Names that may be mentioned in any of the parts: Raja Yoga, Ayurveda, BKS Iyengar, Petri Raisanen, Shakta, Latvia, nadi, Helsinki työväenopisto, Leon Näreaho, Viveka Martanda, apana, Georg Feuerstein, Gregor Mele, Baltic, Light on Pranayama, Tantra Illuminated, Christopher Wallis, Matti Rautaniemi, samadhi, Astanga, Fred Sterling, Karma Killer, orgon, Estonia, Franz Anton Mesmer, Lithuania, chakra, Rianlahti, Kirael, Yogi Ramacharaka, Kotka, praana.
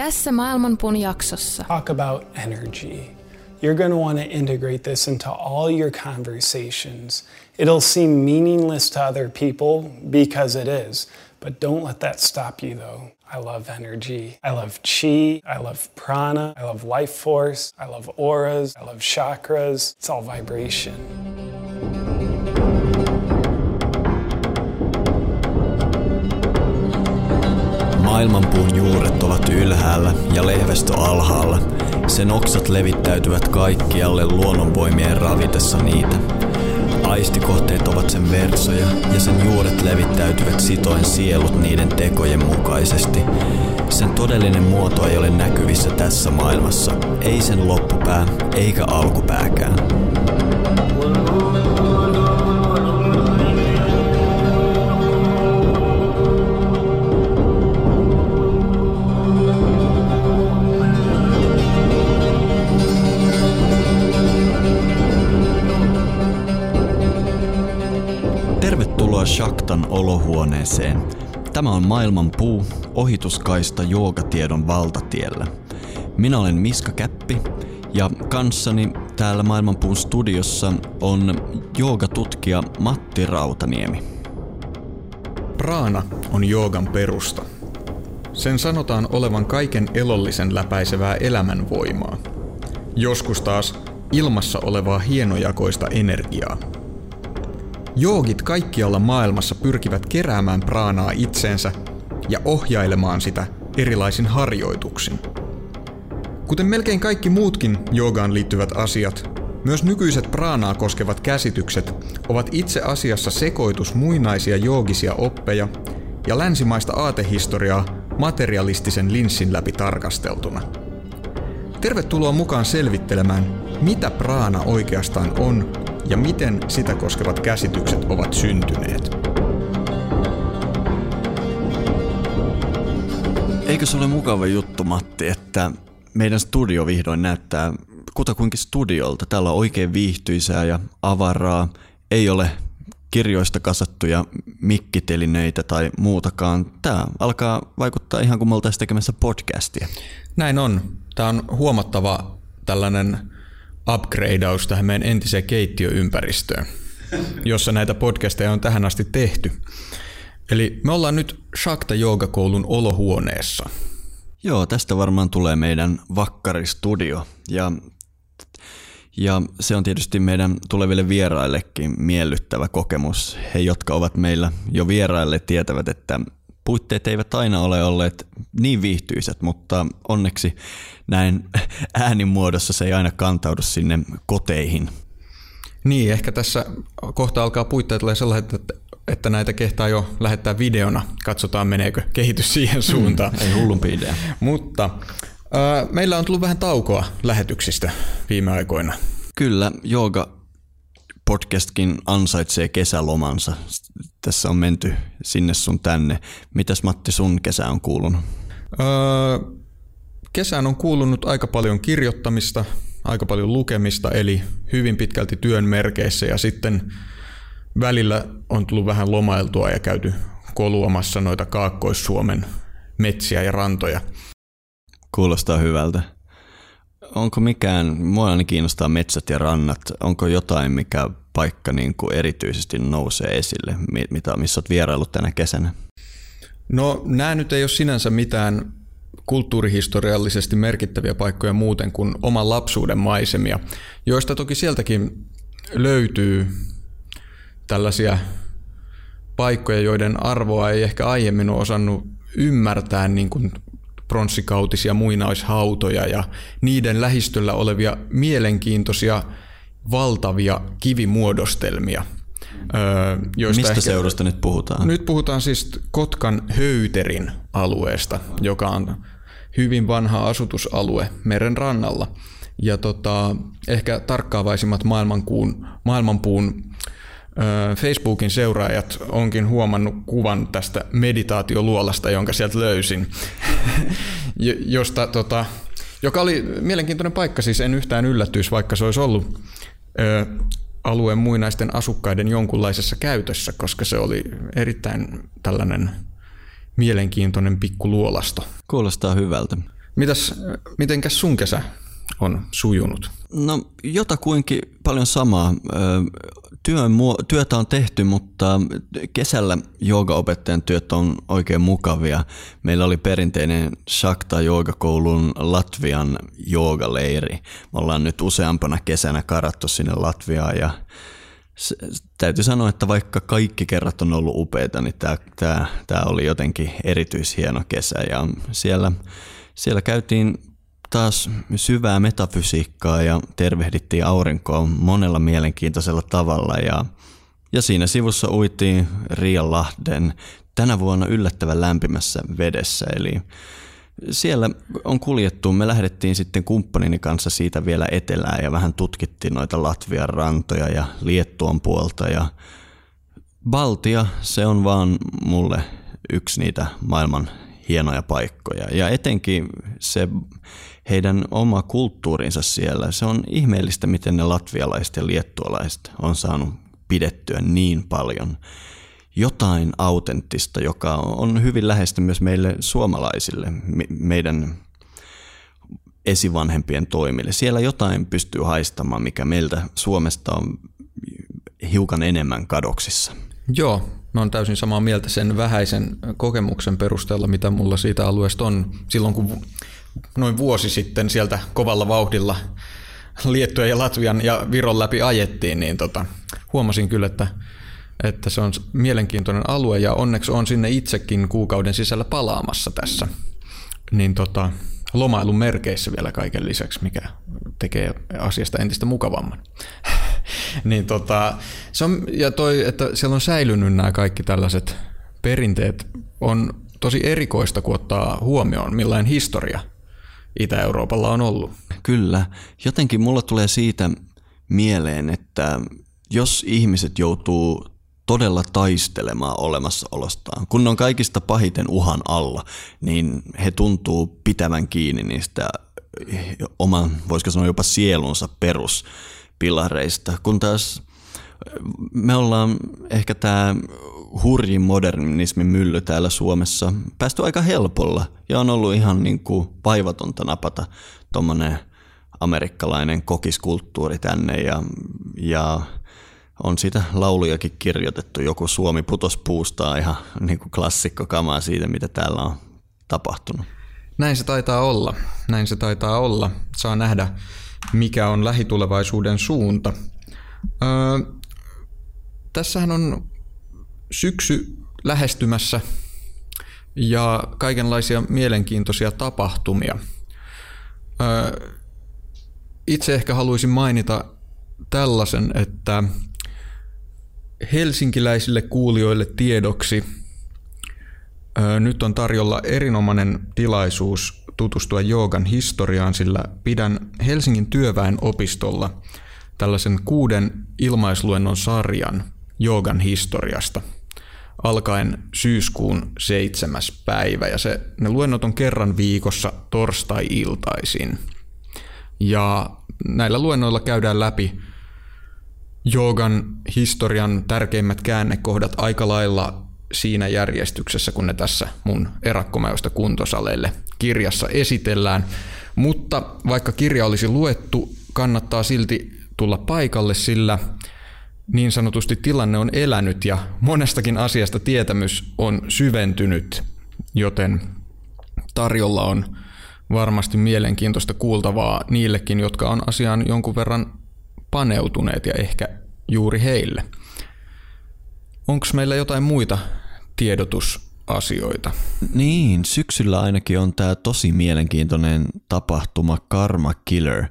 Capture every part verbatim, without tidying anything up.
Tässä Maailmanpun jaksossa. Talk about energy. You're going to want to integrate this into all your conversations. It'll seem meaningless to other people because it is, but don't let that stop you though. I love energy. I love chi. I love prana. I love life force. I love auras. I love chakras. It's all vibration. Maailmanpuun juuret ovat ylhäällä ja lehvästö alhaalla. Sen oksat levittäytyvät kaikkialle luonnonvoimien ravitessa niitä. Aistikohteet ovat sen versoja ja sen juuret levittäytyvät sitoen sielut niiden tekojen mukaisesti. Sen todellinen muoto ei ole näkyvissä tässä maailmassa, ei sen loppupää eikä alkupääkään. Shaktan olohuoneeseen. Tämä on Maailman puu, ohituskaista joogatiedon valtatiellä. Minä olen Miska Käppi ja kanssani täällä Maailmanpuun studiossa on joogatutkija Matti Rautaniemi. Praana on joogan perusta. Sen sanotaan olevan kaiken elollisen läpäisevää elämänvoimaa. Joskus taas ilmassa olevaa hienojakoista energiaa. Joogit kaikkialla maailmassa pyrkivät keräämään praanaa itseensä ja ohjailemaan sitä erilaisin harjoituksin. Kuten melkein kaikki muutkin joogaan liittyvät asiat, myös nykyiset praanaa koskevat käsitykset ovat itse asiassa sekoitus muinaisia joogisia oppeja ja länsimaista aatehistoriaa materialistisen linssin läpi tarkasteltuna. Tervetuloa mukaan selvittelemään, mitä praana oikeastaan on ja miten sitä koskevat käsitykset ovat syntyneet. Eikö se ole mukava juttu, Matti, että meidän studio vihdoin näyttää kutakuinkin studiolta. Täällä on oikein viihtyisää ja avaraa. Ei ole kirjoista kasattuja mikkitelineitä tai muutakaan. Tämä alkaa vaikuttaa ihan kuin me oltaisiin tekemässä podcastia. Näin on. Tämä on huomattava tällainen upgradeaus tähän meidän entiseen keittiöympäristöön, jossa näitä podcasteja on tähän asti tehty. Eli me ollaan nyt Shakta joogakoulun olohuoneessa. Joo, tästä varmaan tulee meidän vakkaristudio. Ja, ja se on tietysti meidän tuleville vieraillekin miellyttävä kokemus. He, jotka ovat meillä jo vieraille, tietävät, että puitteet eivät aina ole olleet niin viihtyiset, mutta onneksi näin äänimuodossa se ei aina kantaudu sinne koteihin. Niin, ehkä tässä kohta alkaa puitteet olla sellaiset, että näitä kehtaa jo lähettää videona. Katsotaan, meneekö kehitys siihen suuntaan. Ei hullumpi idea. Mutta äh, meillä on tullut vähän taukoa lähetyksistä viime aikoina. Kyllä, jooga podcastkin ansaitsee kesälomansa. Tässä on menty sinne sun tänne. Mitäs Matti sun kesä on kuulunut? Öö, kesään on kuulunut aika paljon kirjoittamista, aika paljon lukemista, eli hyvin pitkälti työn merkeissä, ja sitten välillä on tullut vähän lomailtua ja käyty koluamassa noita Kaakkois-Suomen metsiä ja rantoja. Kuulostaa hyvältä. Onko mikään, mua aina kiinnostaa metsät ja rannat, onko jotain, mikä paikka niin kuin erityisesti nousee esille, mitä, missä olet vieraillut tänä kesänä? No, nämä nyt ei ole sinänsä mitään kulttuurihistoriallisesti merkittäviä paikkoja muuten kuin oman lapsuuden maisemia, joista toki sieltäkin löytyy tällaisia paikkoja, joiden arvoa ei ehkä aiemmin ole osannut ymmärtää, niin kuin pronssikautisia muinaishautoja ja niiden lähistöllä olevia mielenkiintoisia valtavia kivimuodostelmia. Joista Mistä seudusta nyt puhutaan? Nyt puhutaan siis Kotkan Höyterin alueesta, joka on hyvin vanha asutusalue meren rannalla. Ja tota, ehkä tarkkaavaisimmat maailmankuun, maailmanpuun ö, Facebookin seuraajat onkin huomannut kuvan tästä meditaatioluolasta, jonka sieltä löysin, josta, tota, joka oli mielenkiintoinen paikka. Siis en yhtään yllätyisi, vaikka se olisi ollut ö, alueen muinaisten asukkaiden jonkunlaisessa käytössä, koska se oli erittäin tällainen mielenkiintoinen pikkuluolasto. Kuulostaa hyvältä. Mitäs, mitenkäs sun kesä on sujunut? No jotakuinkin paljon samaa. Työn, työtä on tehty, mutta kesällä joogaopettajan työt on oikein mukavia. Meillä oli perinteinen Shakta joogakoulun Latvian joogaleiri. Me ollaan nyt useampana kesänä karattu sinne Latviaan ja se, täytyy sanoa, että vaikka kaikki kerrat on ollut upeita, niin tämä, tämä, tämä oli jotenkin erityishieno kesä ja siellä, siellä käytiin taas syvää metafysiikkaa ja tervehdittiin aurinkoa monella mielenkiintoisella tavalla ja, ja siinä sivussa uitiin Rianlahden tänä vuonna yllättävän lämpimässä vedessä. Eli siellä on kuljettu, me lähdettiin sitten kumppanini kanssa siitä vielä etelään ja vähän tutkittiin noita Latvian rantoja ja Liettuan puolta ja Baltia, se on vaan mulle yksi niitä maailman hienoja paikkoja ja etenkin se heidän oma kulttuurinsa siellä, se on ihmeellistä, miten ne latvialaiset ja liettualaiset on saanut pidettyä niin paljon jotain autenttista, joka on hyvin läheistä myös meille suomalaisille, meidän esivanhempien toimille. Siellä jotain pystyy haistamaan, mikä meiltä Suomesta on hiukan enemmän kadoksissa. Joo, mä oon täysin samaa mieltä sen vähäisen kokemuksen perusteella, mitä mulla siitä alueesta on. Silloin kun noin vuosi sitten sieltä kovalla vauhdilla Liettuan ja Latvian ja Viron läpi ajettiin, niin tota, huomasin kyllä, että että se on mielenkiintoinen alue ja onneksi on sinne itsekin kuukauden sisällä palaamassa tässä. Niin tota, lomailun merkeissä vielä kaiken lisäksi, mikä tekee asiasta entistä mukavamman. Niin tota, se on, ja toi, että siellä on säilynyt nämä kaikki tällaiset perinteet, on tosi erikoista, kun ottaa huomioon, millainen historia Itä-Euroopalla on ollut. Kyllä. Jotenkin mulla tulee siitä mieleen, että jos ihmiset joutuu todella taistelemaan olemassaolostaan, kun on kaikista pahiten uhan alla, niin he tuntuu pitävän kiinni niistä oman, voisiko sanoa jopa sielunsa peruspilareista, kun taas me ollaan ehkä tämä hurjin modernismin mylly täällä Suomessa päästy aika helpolla ja on ollut ihan niin kuin vaivatonta napata tuommoinen amerikkalainen kokiskulttuuri tänne ja, ja on siitä laulujakin kirjoitettu, joku Suomi putos puustaa, ihan niin kuin klassikkokamaa siitä, mitä täällä on tapahtunut. Näin se taitaa olla. Näin se taitaa olla. Saa nähdä, mikä on lähitulevaisuuden suunta. Öö, tässähän on syksy lähestymässä ja kaikenlaisia mielenkiintoisia tapahtumia. Öö, itse ehkä haluaisin mainita tällaisen, että helsinkiläisille kuulijoille tiedoksi nyt on tarjolla erinomainen tilaisuus tutustua joogan historiaan, sillä pidän Helsingin työväenopistolla tällaisen kuuden ilmaisluennon sarjan joogan historiasta alkaen syyskuun seitsemäs päivä. Ja se, ne luennot on kerran viikossa torstai-iltaisin. Ja näillä luennoilla käydään läpi joogan historian tärkeimmät käännekohdat aika lailla siinä järjestyksessä, kun ne tässä mun Erakkomäystä kuntosaleille kirjassa esitellään. Mutta vaikka kirja olisi luettu, kannattaa silti tulla paikalle, sillä niin sanotusti tilanne on elänyt ja monestakin asiasta tietämys on syventynyt, joten tarjolla on varmasti mielenkiintoista kuultavaa niillekin, jotka on asiaan jonkun verran paneutuneet ja ehkä juuri heille. Onko meillä jotain muita tiedotusasioita? Niin, syksyllä ainakin on tämä tosi mielenkiintoinen tapahtuma Karma Killer,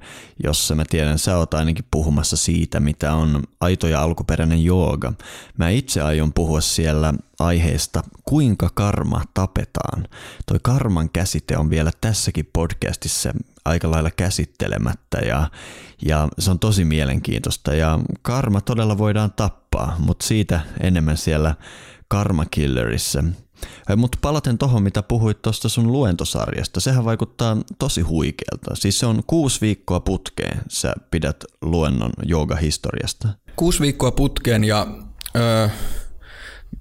jossa mä tiedän, sä oot ainakin puhumassa siitä, mitä on aito ja alkuperäinen jooga. Mä itse aion puhua siellä aiheesta, kuinka karma tapetaan. Toi karman käsite on vielä tässäkin podcastissa aika lailla käsittelemättä ja, ja se on tosi mielenkiintoista ja karma todella voidaan tappaa, mutta siitä enemmän siellä Karma Killerissä. Mutta palaten tohon, mitä puhuit tuosta sun luentosarjasta, sehän vaikuttaa tosi huikealta. Siis se on kuusi viikkoa putkeen, sä pidät luennon joogahistoriasta. Kuusi viikkoa putkeen ja öö,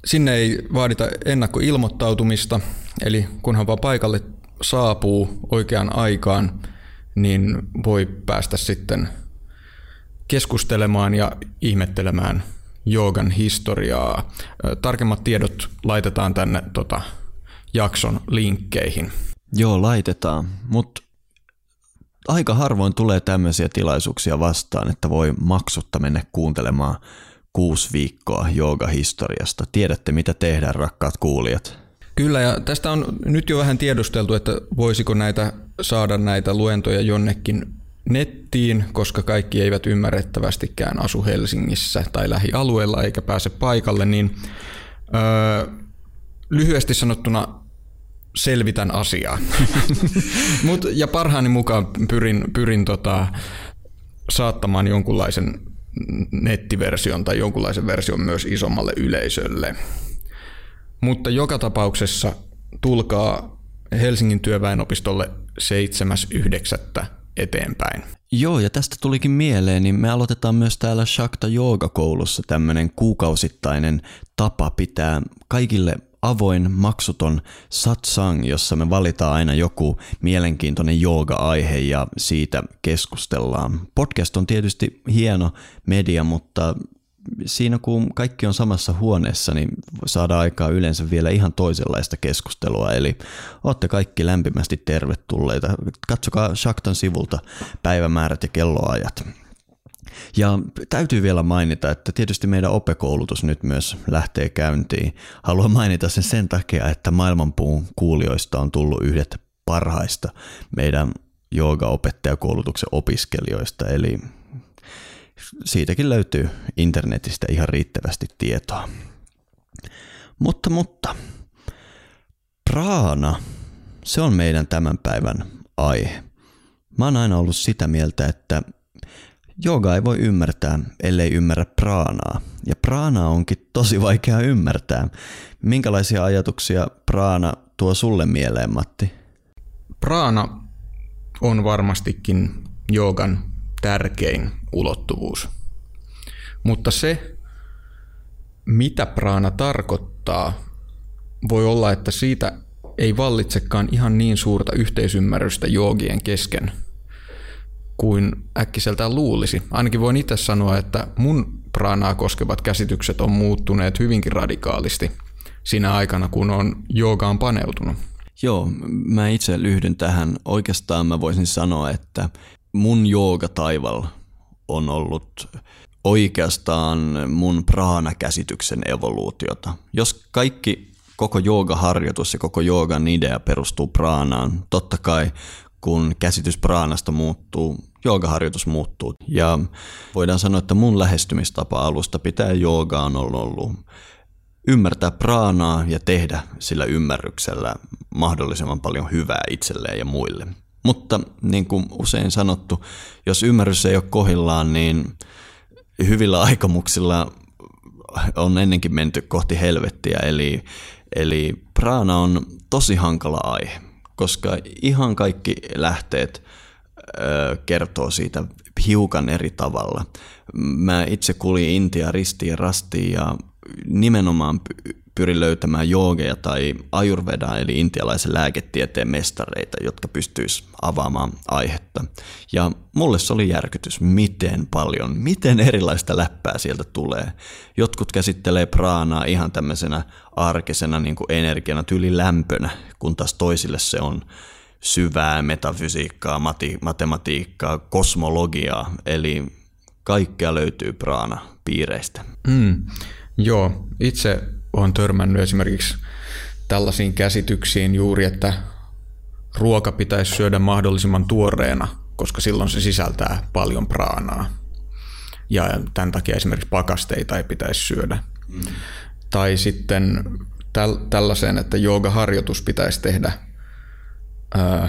sinne ei vaadita ennakkoilmoittautumista, eli kunhan vaan paikalle saapuu oikeaan aikaan, niin voi päästä sitten keskustelemaan ja ihmettelemään joogan historiaa. Tarkemmat tiedot laitetaan tänne tota, jakson linkkeihin. Joo, laitetaan, mutta aika harvoin tulee tämmöisiä tilaisuuksia vastaan, että voi maksutta mennä kuuntelemaan kuusi viikkoa joogahistoriasta. Tiedätte, mitä tehdään, rakkaat kuulijat. Kyllä, ja tästä on nyt jo vähän tiedusteltu, että voisiko näitä saada näitä luentoja jonnekin nettiin, koska kaikki eivät ymmärrettävästikään asu Helsingissä tai lähialueella eikä pääse paikalle, niin öö, lyhyesti sanottuna selvitän asiaa. Mut, ja parhaani mukaan pyrin, pyrin tota, saattamaan jonkunlaisen nettiversion tai jonkunlaisen version myös isommalle yleisölle. Mutta joka tapauksessa tulkaa Helsingin työväenopistolle seitsemäs yhdeksättä eteenpäin. Joo, ja tästä tulikin mieleen, niin me aloitetaan myös täällä Shakta Yoga-koulussa tämmöinen kuukausittainen tapa pitää kaikille avoin, maksuton satsang, jossa me valitaan aina joku mielenkiintoinen jooga-aihe ja siitä keskustellaan. Podcast on tietysti hieno media, mutta siinä kun kaikki on samassa huoneessa, niin saadaan aikaa yleensä vielä ihan toisenlaista keskustelua. Eli ootte kaikki lämpimästi tervetulleita. Katsokaa Shaktan sivulta päivämäärät ja kelloajat. Ja täytyy vielä mainita, että tietysti meidän opekoulutus nyt myös lähtee käyntiin. Haluan mainita sen sen takia, että maailmanpuun kuulijoista on tullut yhdet parhaista meidän joogaopettajakoulutuksen opiskelijoista, eli siitäkin löytyy internetistä ihan riittävästi tietoa. Mutta, mutta, praana, se on meidän tämän päivän aihe. Mä oon aina ollut sitä mieltä, että jooga ei voi ymmärtää, ellei ymmärrä praanaa. Ja praanaa onkin tosi vaikea ymmärtää. Minkälaisia ajatuksia praana tuo sulle mieleen, Matti? Praana on varmastikin joogan tärkein ulottuvuus. Mutta se, mitä praana tarkoittaa, voi olla, että siitä ei vallitsekaan ihan niin suurta yhteisymmärrystä joogien kesken kuin äkkiseltään luulisi. Ainakin voin itse sanoa, että mun praanaa koskevat käsitykset on muuttuneet hyvinkin radikaalisti sinä aikana, kun on joogaan paneutunut. Joo, mä itse yhdyn tähän. Oikeastaan mä voisin sanoa, että mun joogataival on ollut oikeastaan mun praana-käsityksen evoluutiota. Jos kaikki, koko joogaharjoitus ja koko joogan idea perustuu praanaan, totta kai kun käsitys praanasta muuttuu, joogaharjoitus muuttuu. Ja voidaan sanoa, että mun lähestymistapa alusta pitää joogaan on ollut ymmärtää praanaa ja tehdä sillä ymmärryksellä mahdollisimman paljon hyvää itselleen ja muille. Mutta niin kuin usein sanottu, jos ymmärrys ei ole kohdillaan, niin hyvillä aikomuksilla on ennenkin menty kohti helvettiä. Eli, eli praana on tosi hankala aihe, koska ihan kaikki lähteet ö, kertoo siitä hiukan eri tavalla. Mä itse kuljin Intia ristiin ja rastiin ja nimenomaan pyrin löytämään joogeja tai Ayurvedaa, eli intialaisen lääketieteen mestareita, jotka pystyisi avaamaan aihetta. Ja mulle se oli järkytys, miten paljon, miten erilaista läppää sieltä tulee. Jotkut käsittelee praanaa ihan tämmöisenä arkisena niin kuin energiana, tyyli lämpönä, kun taas toisille se on syvää metafysiikkaa, mati- matematiikkaa, kosmologiaa, eli kaikkea löytyy praana piireistä. Mm, joo, itse olen törmännyt esimerkiksi tällaisiin käsityksiin juuri, että ruoka pitäisi syödä mahdollisimman tuoreena, koska silloin se sisältää paljon praanaa. Ja tämän takia esimerkiksi pakasteita ei pitäisi syödä. Mm. Tai sitten täl- tällaiseen, että joogaharjoitus pitäisi tehdä ö,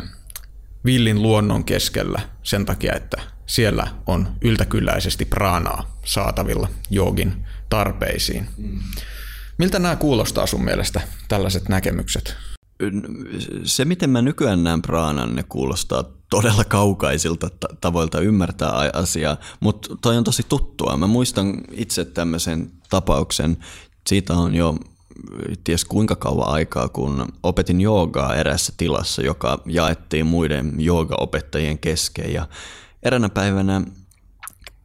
villin luonnon keskellä sen takia, että siellä on yltäkylläisesti praanaa saatavilla joogin tarpeisiin. Mm. Miltä nämä kuulostaa sun mielestä, tällaiset näkemykset? Se, miten mä nykyään näen praanan, ne kuulostaa todella kaukaisilta tavoilta ymmärtää asiaa, mutta toi on tosi tuttua. Mä muistan itse tämmöisen tapauksen, siitä on jo ties kuinka kauan aikaa, kun opetin joogaa eräässä tilassa, joka jaettiin muiden joogaopettajien kesken. Ja eräänä päivänä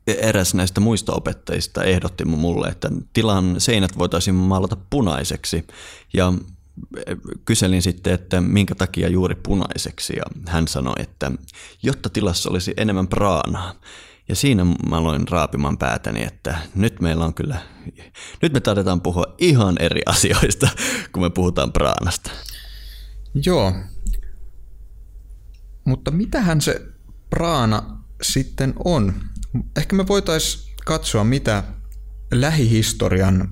eräs näistä muista opettajista ehdotti mulle, että tilan seinät voitaisiin maalata punaiseksi. Ja kyselin sitten, että minkä takia juuri punaiseksi, ja hän sanoi, että jotta tilassa olisi enemmän praanaa. Ja siinä mä aloin raapimaan päätäni, että nyt meillä on kyllä, nyt me taidetaan puhua ihan eri asioista, kun me puhutaan praanasta. Joo, mutta mitähän se praana sitten on? Ehkä me voitaisiin katsoa, mitä lähihistorian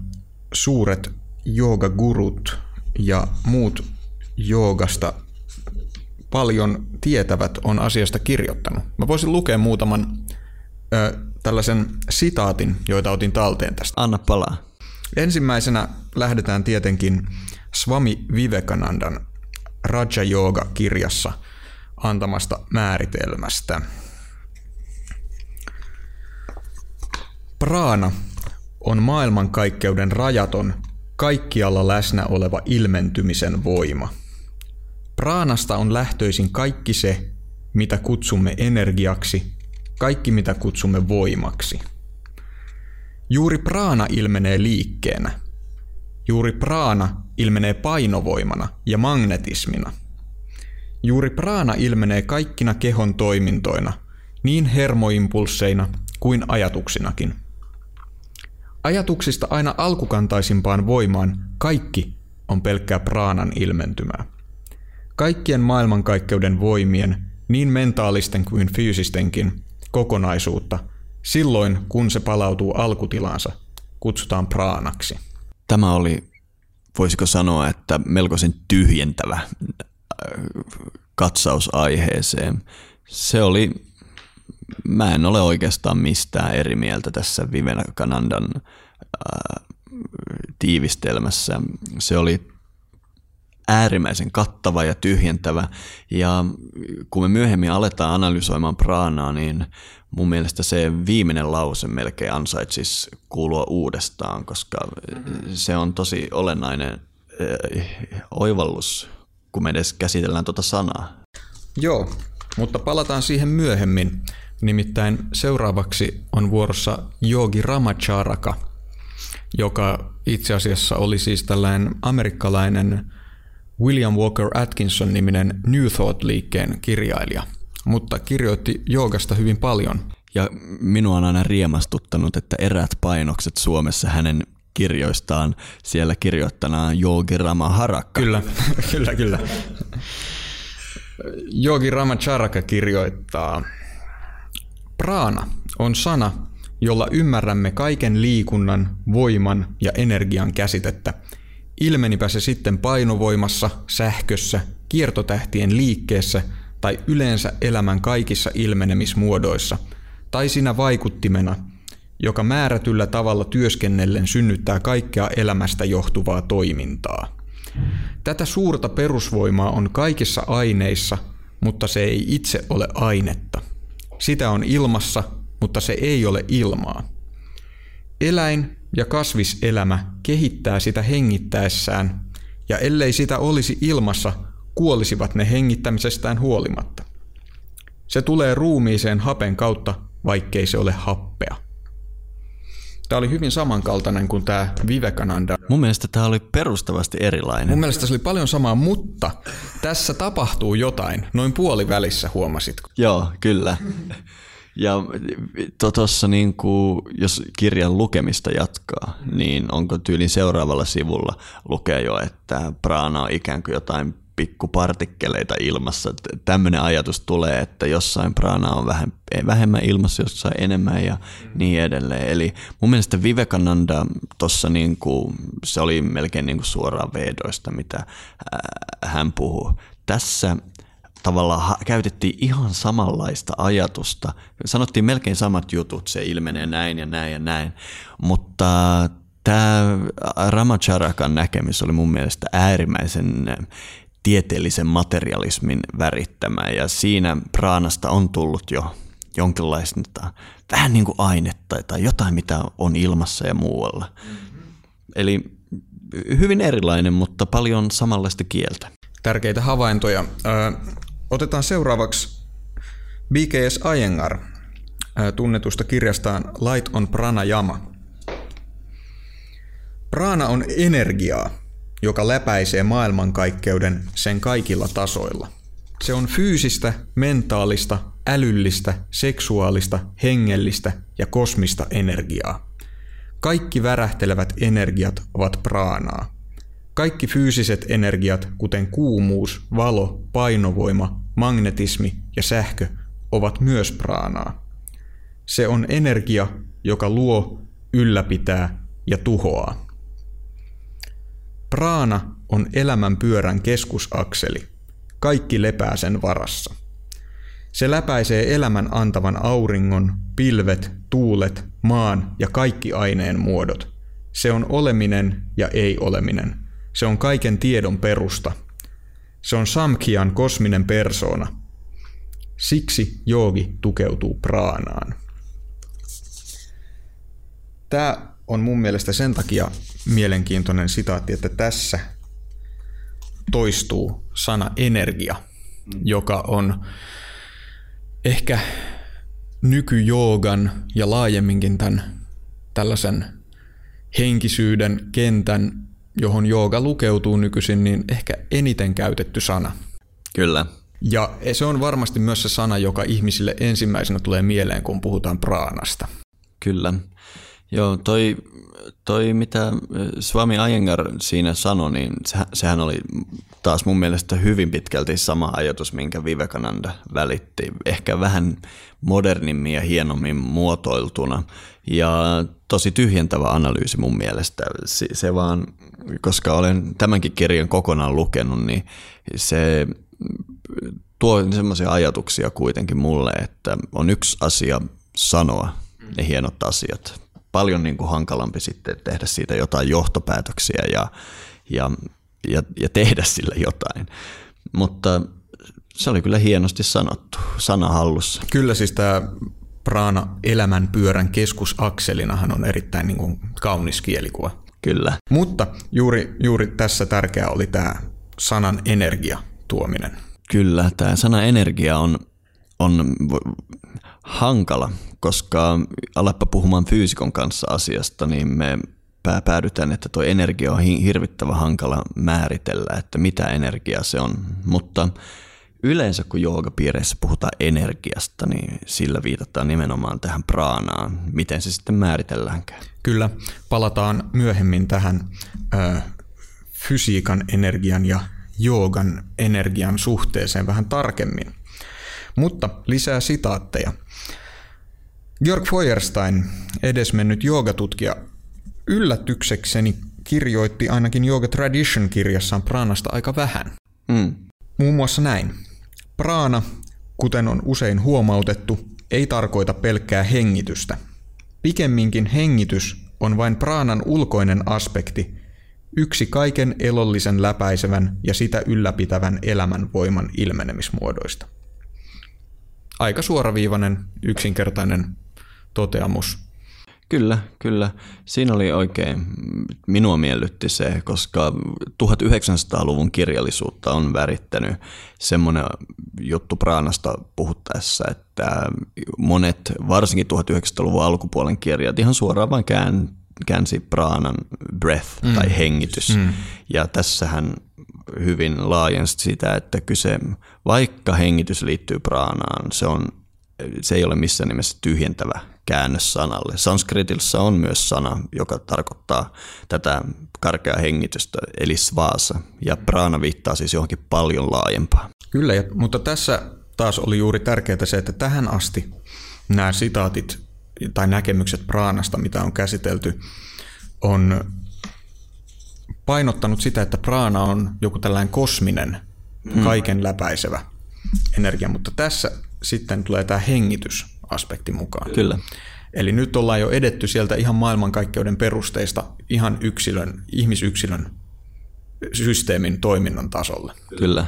suuret joogagurut ja muut joogasta paljon tietävät on asiasta kirjoittanut. Mä voisin lukea muutaman ö, tällaisen sitaatin, joita otin talteen tästä. Anna palaa. Ensimmäisenä lähdetään tietenkin Swami Vivekanandan Raja Yoga-kirjassa antamasta määritelmästä. Praana on maailmankaikkeuden rajaton, kaikkialla läsnä oleva ilmentymisen voima. Praanasta on lähtöisin kaikki se, mitä kutsumme energiaksi, kaikki mitä kutsumme voimaksi. Juuri praana ilmenee liikkeenä. Juuri praana ilmenee painovoimana ja magnetismina. Juuri praana ilmenee kaikkina kehon toimintoina, niin hermoimpulseina kuin ajatuksinakin. Ajatuksista aina alkukantaisimpaan voimaan kaikki on pelkkää praanan ilmentymää. Kaikkien maailmankaikkeuden voimien, niin mentaalisten kuin fyysistenkin, kokonaisuutta, silloin kun se palautuu alkutilaansa, kutsutaan praanaksi. Tämä oli, voisiko sanoa, että melkoisen tyhjentävä katsaus aiheeseen. Se oli... Mä en ole oikeastaan mistään eri mieltä tässä Vivekanandan äh, tiivistelmässä. Se oli äärimmäisen kattava ja tyhjentävä. Ja kun me myöhemmin aletaan analysoimaan praanaa, niin mun mielestä se viimeinen lause melkein ansaitsisi kuulua uudestaan, koska se on tosi olennainen äh, oivallus, kun me edes käsitellään tuota sanaa. Joo, mutta palataan siihen myöhemmin. Nimittäin seuraavaksi on vuorossa Yogi Ramacharaka, joka itse asiassa oli siis tällainen amerikkalainen William Walker Atkinson-niminen New Thought-liikkeen kirjailija, mutta kirjoitti joogasta hyvin paljon. Ja minua on aina riemastuttanut, että eräät painokset Suomessa hänen kirjoistaan siellä kirjoittanaan Yogi Ramacharaka. Kyllä, kyllä, kyllä. Yogi Ramacharaka kirjoittaa... Praana on sana, jolla ymmärrämme kaiken liikunnan, voiman ja energian käsitettä. Ilmenipä se sitten painovoimassa, sähkössä, kiertotähtien liikkeessä tai yleensä elämän kaikissa ilmenemismuodoissa, tai siinä vaikuttimena, joka määrätyllä tavalla työskennellen synnyttää kaikkea elämästä johtuvaa toimintaa. Tätä suurta perusvoimaa on kaikissa aineissa, mutta se ei itse ole ainetta. Sitä on ilmassa, mutta se ei ole ilmaa. Eläin- ja kasviselämä kehittää sitä hengittäessään, ja ellei sitä olisi ilmassa, kuolisivat ne hengittämisestään huolimatta. Se tulee ruumiiseen hapen kautta, vaikkei se ole happea. Tämä oli hyvin samankaltainen kuin tämä Vivekananda. Mun mielestä tämä oli perustavasti erilainen. Mun mielestä se oli paljon samaa, mutta tässä tapahtuu jotain. Noin puolivälissä huomasitko? Joo, kyllä. Ja tuossa niin kuin, jos kirjan lukemista jatkaa, niin onko tyylin seuraavalla sivulla lukee jo, että praana on ikään kuin jotain pikkupartikkeleita ilmassa. Tämmöinen ajatus tulee, että jossain praanaa on vähän, vähemmän ilmassa, jossain enemmän ja niin edelleen. Eli mun mielestä Vivekananda tuossa niinku, se oli melkein niinku suoraan vedoista, mitä hän puhuu. Tässä tavallaan käytettiin ihan samanlaista ajatusta. Sanottiin melkein samat jutut, se ilmenee näin ja näin ja näin, mutta tämä Ramacharakan näkemys oli mun mielestä äärimmäisen tieteellisen materialismin värittämä, ja siinä praanasta on tullut jo jonkinlaista vähän niin kuin ainetta tai jotain, mitä on ilmassa ja muualla. Mm-hmm. Eli hyvin erilainen, mutta paljon samanlaista kieltä. Tärkeitä havaintoja. Otetaan seuraavaksi B K S Iyengar tunnetusta kirjastaan Light on Pranayama. Prana on energiaa, joka läpäisee maailmankaikkeuden sen kaikilla tasoilla. Se on fyysistä, mentaalista, älyllistä, seksuaalista, hengellistä ja kosmista energiaa. Kaikki värähtelevät energiat ovat praanaa. Kaikki fyysiset energiat, kuten kuumuus, valo, painovoima, magnetismi ja sähkö, ovat myös praanaa. Se on energia, joka luo, ylläpitää ja tuhoaa. Praana on elämän pyörän keskusakseli. Kaikki lepää sen varassa. Se läpäisee elämän antavan auringon, pilvet, tuulet, maan ja kaikki aineen muodot. Se on oleminen ja ei-oleminen. Se on kaiken tiedon perusta. Se on Samkhian kosminen persoona. Siksi joogi tukeutuu praanaan. Tämä on mun mielestä sen takia mielenkiintoinen sitaatti, että tässä toistuu sana energia, joka on ehkä nykyjoogan ja laajemminkin tämän tällaisen henkisyyden kentän, johon jooga lukeutuu nykyisin, niin ehkä eniten käytetty sana. Kyllä. Ja se on varmasti myös se sana, joka ihmisille ensimmäisenä tulee mieleen, kun puhutaan praanasta. Kyllä. Joo, toi, toi mitä Swami Iyengar siinä sanoi, niin sehän oli taas mun mielestä hyvin pitkälti sama ajatus, minkä Vivekananda välitti. Ehkä vähän modernimmin ja hienommin muotoiltuna. Ja tosi tyhjentävä analyysi mun mielestä. Se, se vaan, koska olen tämänkin kirjan kokonaan lukenut, niin se tuo semmoisia ajatuksia kuitenkin mulle, että on yksi asia sanoa ne hienot asiat. Paljon niin kuin hankalampi sitten tehdä siitä jotain johtopäätöksiä ja, ja, ja, ja tehdä sillä jotain. Mutta se oli kyllä hienosti sanottu, sana hallussa. Kyllä, siis tämä praana elämän pyörän keskusakselinahan on erittäin niin kuin kaunis kielikuva. Kyllä. Mutta juuri, juuri tässä tärkeää oli tämä sanan energia tuominen. Kyllä, tämä sana energia on, on hankala, koska aleppa puhumaan fyysikon kanssa asiasta, niin me päädytään, että tuo energia on hirvittävän hankala määritellä, että mitä energia se on. Mutta yleensä kun joogapiireissä puhutaan energiasta, niin sillä viitataan nimenomaan tähän praanaan. Miten se sitten määritelläänkään? Kyllä, palataan myöhemmin tähän ö, fysiikan energian ja joogan energian suhteeseen vähän tarkemmin. Mutta lisää sitaatteja. Georg Feuerstein, edesmennyt joogatutkija, yllätyksekseni kirjoitti ainakin Yoga Tradition-kirjassaan praanasta aika vähän. Mm. Muun muassa näin. Praana, kuten on usein huomautettu, ei tarkoita pelkkää hengitystä. Pikemminkin hengitys on vain praanan ulkoinen aspekti, yksi kaiken elollisen läpäisevän ja sitä ylläpitävän elämänvoiman ilmenemismuodoista. Aika suoraviivainen, yksinkertainen toteamus. Kyllä, kyllä. Siinä oli oikein, minua miellytti se, koska tuhatyhdeksänsataaluvun kirjallisuutta on värittänyt semmoinen juttu praanasta puhuttaessa, että monet, varsinkin tuhatyhdeksänsataaluvun alkupuolen kirjat, ihan suoraan vaan käänsi praanan breath mm. tai hengitys. Mm. Ja tässähän hyvin laajensi sitä, että kyse, vaikka hengitys liittyy praanaan, se, on, se ei ole missään nimessä tyhjentävä käännös sanalle. Sanskritissa on myös sana, joka tarkoittaa tätä karkeaa hengitystä, eli svasa, ja praana viittaa siis johonkin paljon laajempaan. Kyllä, mutta tässä taas oli juuri tärkeää se, että tähän asti nämä sitaatit tai näkemykset praanasta, mitä on käsitelty, on painottanut sitä, että praana on joku tällainen kosminen, kaiken läpäisevä energia, mutta tässä sitten tulee tämä hengitysaspekti mukaan. Kyllä. Eli nyt ollaan jo edetty sieltä ihan maailmankaikkeuden perusteista ihan yksilön, ihmisyksilön systeemin toiminnan tasolle. Kyllä.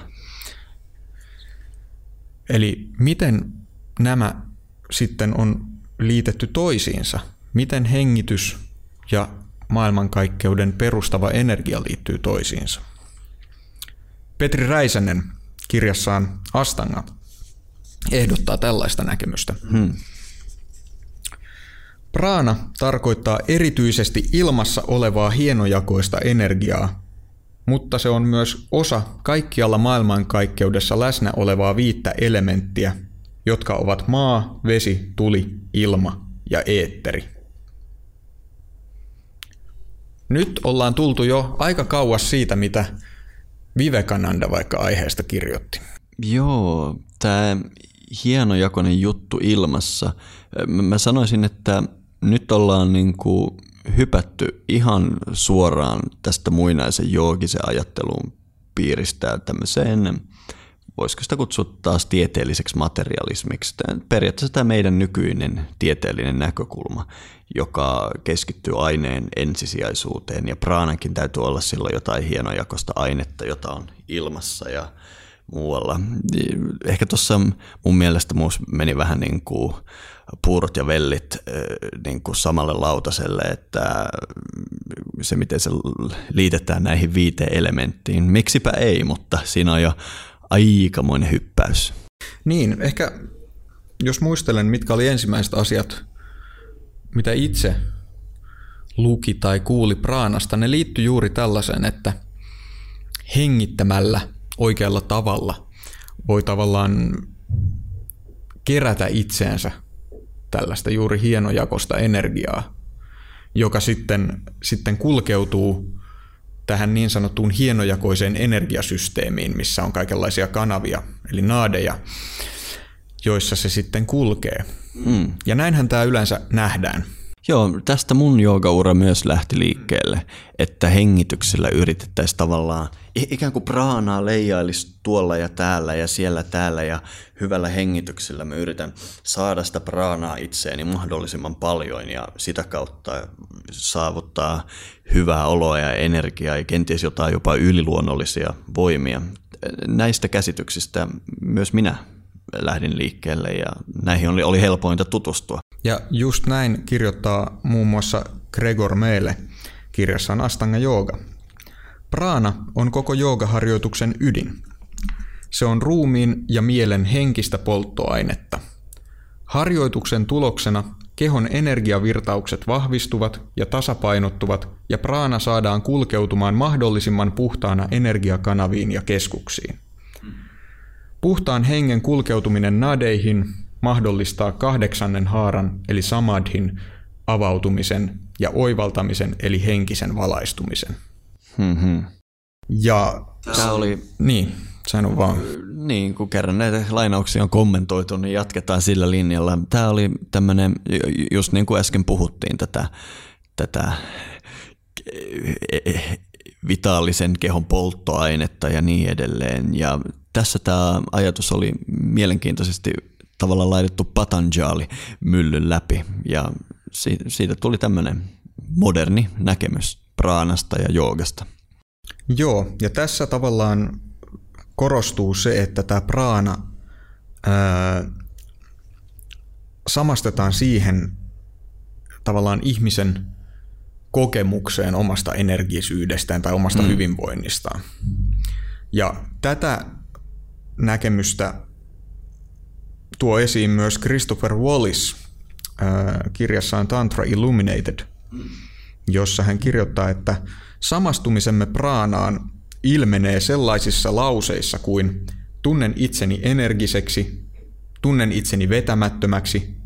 Eli miten nämä sitten on liitetty toisiinsa? Miten hengitys ja maailmankaikkeuden perustava energia liittyy toisiinsa. Petri Raisanen kirjassaan Astanga ehdottaa tällaista näkemystä. Hmm. Praana tarkoittaa erityisesti ilmassa olevaa hienojakoista energiaa, mutta se on myös osa kaikkialla maailmankaikkeudessa läsnä olevaa viittä elementtiä, jotka ovat maa, vesi, tuli, ilma ja eetteri. Nyt ollaan tultu jo aika kauas siitä, mitä Vivekananda vaikka aiheesta kirjoitti. Joo, tämä hienojakoinen juttu ilmassa. Mä sanoisin, että nyt ollaan niin kuin hypätty ihan suoraan tästä muinaisen joogisen ajatteluun piiristää tämmöiseen, voisiko sitä kutsua taas tieteelliseksi materialismiksi. Periaatteessa tämä meidän nykyinen tieteellinen näkökulma, joka keskittyy aineen ensisijaisuuteen, ja praanankin täytyy olla silloin jotain hienojakoista ainetta, jota on ilmassa ja muualla. Ehkä tuossa mun mielestä muus meni vähän niin kuin puurot ja vellit niin kuin samalle lautaselle, että se miten se liitetään näihin viiteen elementtiin. Miksipä ei, mutta siinä on jo aikamoinen hyppäys. Niin, ehkä jos muistelen, mitkä oli ensimmäiset asiat, mitä itse luki tai kuuli praanasta, ne liittyi juuri tällaiseen, että hengittämällä oikealla tavalla voi tavallaan kerätä itseensä tällaista juuri hienojakoista energiaa, joka sitten, sitten kulkeutuu tähän niin sanottuun hienojakoiseen energiasysteemiin, missä on kaikenlaisia kanavia, eli naadeja, joissa se sitten kulkee. Mm. Ja näinhän tämä yleensä nähdään. Joo, tästä mun joogaura myös lähti liikkeelle, että hengityksellä yritettäisiin tavallaan ikään kuin praanaa leijailisi tuolla ja täällä ja siellä täällä, ja hyvällä hengityksellä mä yritän saada sitä praanaa itseeni mahdollisimman paljon ja sitä kautta saavuttaa hyvää oloa ja energiaa ja kenties jotain jopa yliluonnollisia voimia. Näistä käsityksistä myös minä lähdin liikkeelle ja näihin oli, oli helpointa tutustua. Ja just näin kirjoittaa muun muassa Gregor Mele kirjassaan Astanga Yoga. Praana on koko joogaharjoituksen ydin. Se on ruumiin ja mielen henkistä polttoainetta. Harjoituksen tuloksena kehon energiavirtaukset vahvistuvat ja tasapainottuvat ja praana saadaan kulkeutumaan mahdollisimman puhtaana energiakanaviin ja keskuksiin. Puhtaan hengen kulkeutuminen nadeihin mahdollistaa kahdeksannen haaran eli samadhin avautumisen ja oivaltamisen eli henkisen valaistumisen. Mm-hmm. Ja tämä oli niin, sano vaan. Niin, kun kerran näitä lainauksia on kommentoitu, niin jatketaan sillä linjalla. Tämä oli tämmöinen, just niin kuin äsken puhuttiin, tätä, tätä vitaalisen kehon polttoainetta ja niin edelleen. Ja tässä tämä ajatus oli mielenkiintoisesti tavallaan laitettu Patanjali myllyn läpi, ja siitä tuli tämmöinen moderni näkemys praanasta ja joogasta. Joo, ja tässä tavallaan korostuu se, että tämä praana ää, samastetaan siihen tavallaan ihmisen kokemukseen omasta energisyydestään tai omasta mm. hyvinvoinnistaan. Ja tätä näkemystä tuo esiin myös Christopher Wallis ää, kirjassaan Tantra Illuminated, jossa hän kirjoittaa, että samastumisemme praanaan ilmenee sellaisissa lauseissa kuin tunnen itseni energiseksi, tunnen itseni vetämättömäksi,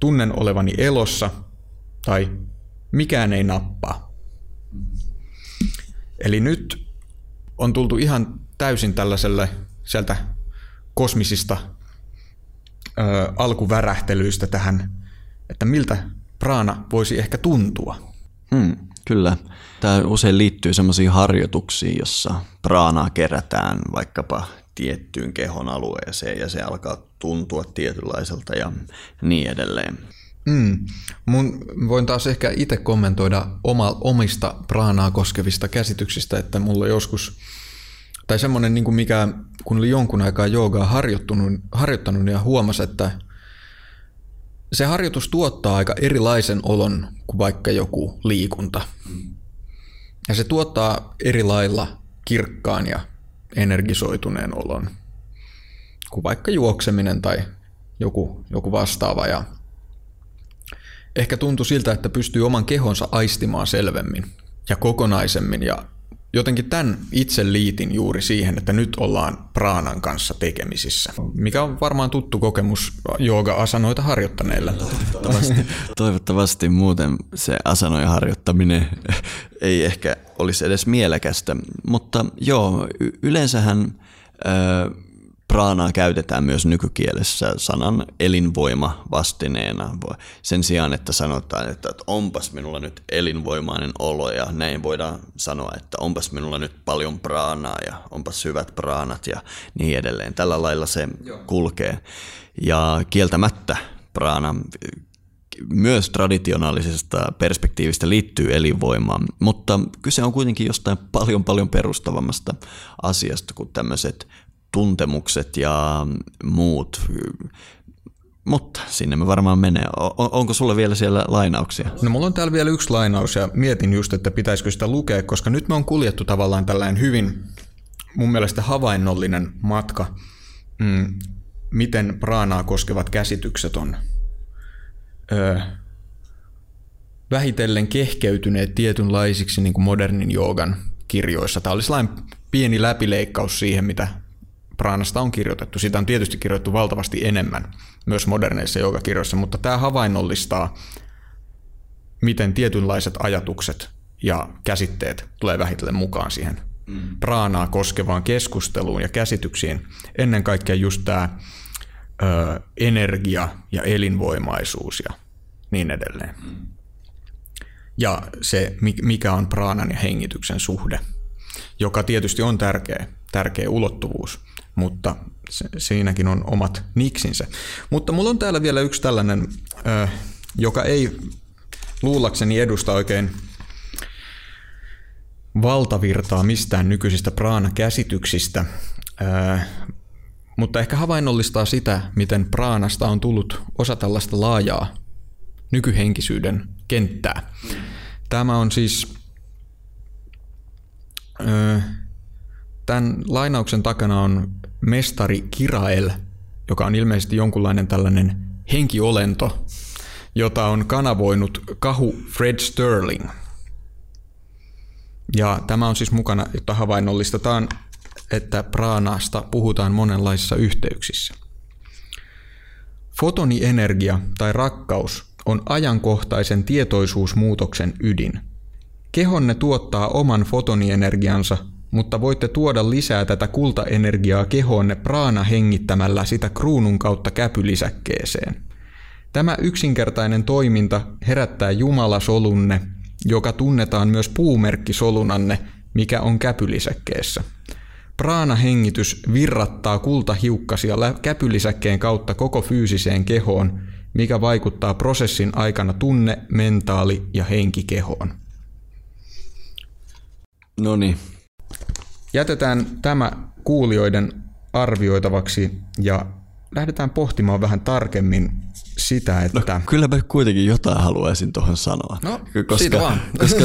tunnen olevani elossa tai mikään ei nappaa. Eli nyt on tultu ihan täysin tällaiselle sieltä kosmisista ö, alkuvärähtelyistä tähän, että miltä praana voisi ehkä tuntua. Hmm, kyllä. Tämä usein liittyy sellaisiin harjoituksiin, jossa praanaa kerätään vaikkapa tiettyyn kehon alueeseen ja se alkaa tuntua tietynlaiselta ja niin edelleen. Mm. Mun voin taas ehkä itse kommentoida oma, omista praanaa koskevista käsityksistä, että mulla joskus, tai semmoinen, niin kuin mikä, kun oli jonkun aikaa joogaa harjoittanut ja huomasi, että se harjoitus tuottaa aika erilaisen olon kuin vaikka joku liikunta. Ja se tuottaa eri lailla kirkkaan ja energisoituneen olon kuin vaikka juokseminen tai joku, joku vastaava. Ja ehkä tuntui siltä, että pystyy oman kehonsa aistimaan selvemmin ja kokonaisemmin. Ja jotenkin tämän itse liitin juuri siihen, että nyt ollaan praanan kanssa tekemisissä, mikä on varmaan tuttu kokemus jooga-asanoita harjoittaneille. Toivottavasti. Toivottavasti muuten se asanojen harjoittaminen ei ehkä olisi edes mielekästä, mutta joo, y- yleensähän Öö, praanaa käytetään myös nykykielessä sanan elinvoima vastineena. Sen sijaan, että sanotaan, että onpas minulla nyt elinvoimainen olo, ja näin voidaan sanoa, että onpas minulla nyt paljon praanaa ja onpas hyvät praanat ja niin edelleen. Tällä lailla se kulkee. Ja kieltämättä praana myös traditionaalisesta perspektiivistä liittyy elinvoimaan, mutta kyse on kuitenkin jostain paljon paljon perustavammasta asiasta kuin tämmöiset tuntemukset ja muut, mutta sinne me varmaan menee. Onko sulla vielä siellä lainauksia? No mulla on täällä vielä yksi lainaus ja mietin just, että pitäisikö sitä lukea, koska nyt me on kuljettu tavallaan tällainen hyvin mun mielestä havainnollinen matka, mm, miten praanaa koskevat käsitykset on öö, vähitellen kehkeytyneet tietynlaisiksi niin kuin modernin joogan kirjoissa. Tämä oli sellainen pieni läpileikkaus siihen, mitä praanasta on kirjoitettu. Sitä on tietysti kirjoitettu valtavasti enemmän myös moderneissa joogakirjoissa, mutta tämä havainnollistaa, miten tietynlaiset ajatukset ja käsitteet tulee vähitellen mukaan siihen praanaa koskevaan keskusteluun ja käsityksiin. Ennen kaikkea just tämä ö, energia ja elinvoimaisuus ja niin edelleen. Ja se, mikä on praanan ja hengityksen suhde, joka tietysti on tärkeä, tärkeä ulottuvuus, mutta se, siinäkin on omat niksinsä. Mutta mulla on täällä vielä yksi tällainen, ö, joka ei luullakseni edusta oikein valtavirtaa mistään nykyisistä praana-käsityksistä, ö, mutta ehkä havainnollistaa sitä, miten praanasta on tullut osa tällaista laajaa nykyhenkisyyden kenttää. Tämä on siis Ö, Tämän lainauksen takana on mestari Kirael, joka on ilmeisesti jonkunlainen tällainen henkiolento, jota on kanavoinut kahu Fred Sterling. Ja tämä on siis mukana, jotta havainnollistetaan, että praanasta puhutaan monenlaisissa yhteyksissä. Fotonienergia tai rakkaus on ajankohtaisen tietoisuusmuutoksen ydin. Kehonne tuottaa oman fotonienergiansa, mutta voitte tuoda lisää tätä kultaenergiaa kehoonne praana hengittämällä sitä kruunun kautta käpylisäkkeeseen. Tämä yksinkertainen toiminta herättää jumalasolunne, joka tunnetaan myös puumerkkisolunanne, mikä on käpylisäkkeessä. Praanahengitys virrattaa kultahiukkasia käpylisäkkeen kautta koko fyysiseen kehoon, mikä vaikuttaa prosessin aikana tunne-, mentaali- ja henkikehoon. No niin. Jätetään tämä kuulijoiden arvioitavaksi ja lähdetään pohtimaan vähän tarkemmin sitä, että... No, kyllä mä kuitenkin jotain haluaisin tuohon sanoa, no, koska, siitä vaan. koska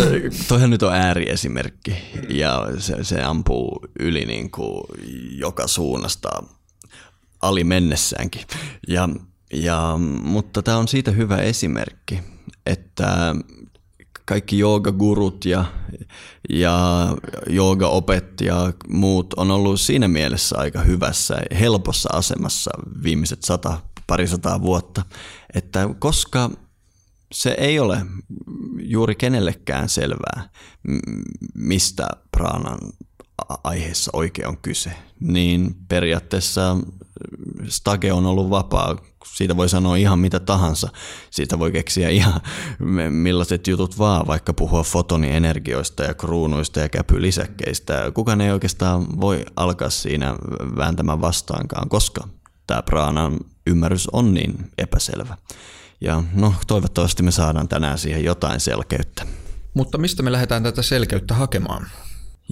toihan nyt on ääriesimerkki ja se, se ampuu yli niin kuin joka suunnasta ali mennessäänkin. Ja, ja, mutta tämä on siitä hyvä esimerkki, että kaikki joogagurut ja, ja joogaopet ja muut on ollut siinä mielessä aika hyvässä, helpossa asemassa viimeiset sata, parisataa vuotta, että koska se ei ole juuri kenellekään selvää, mistä praanan aiheessa oikein on kyse, niin periaatteessa stage on ollut vapaa. Siitä voi sanoa ihan mitä tahansa. Siitä voi keksiä ihan millaiset jutut vaan, vaikka puhua fotonienergioista ja kruunuista ja käpylisäkkeistä. Kukaan ei oikeastaan voi alkaa siinä vääntämään vastaankaan, koska tämä praanan ymmärrys on niin epäselvä. Ja no, toivottavasti me saadaan tänään siihen jotain selkeyttä. Mutta mistä me lähdetään tätä selkeyttä hakemaan?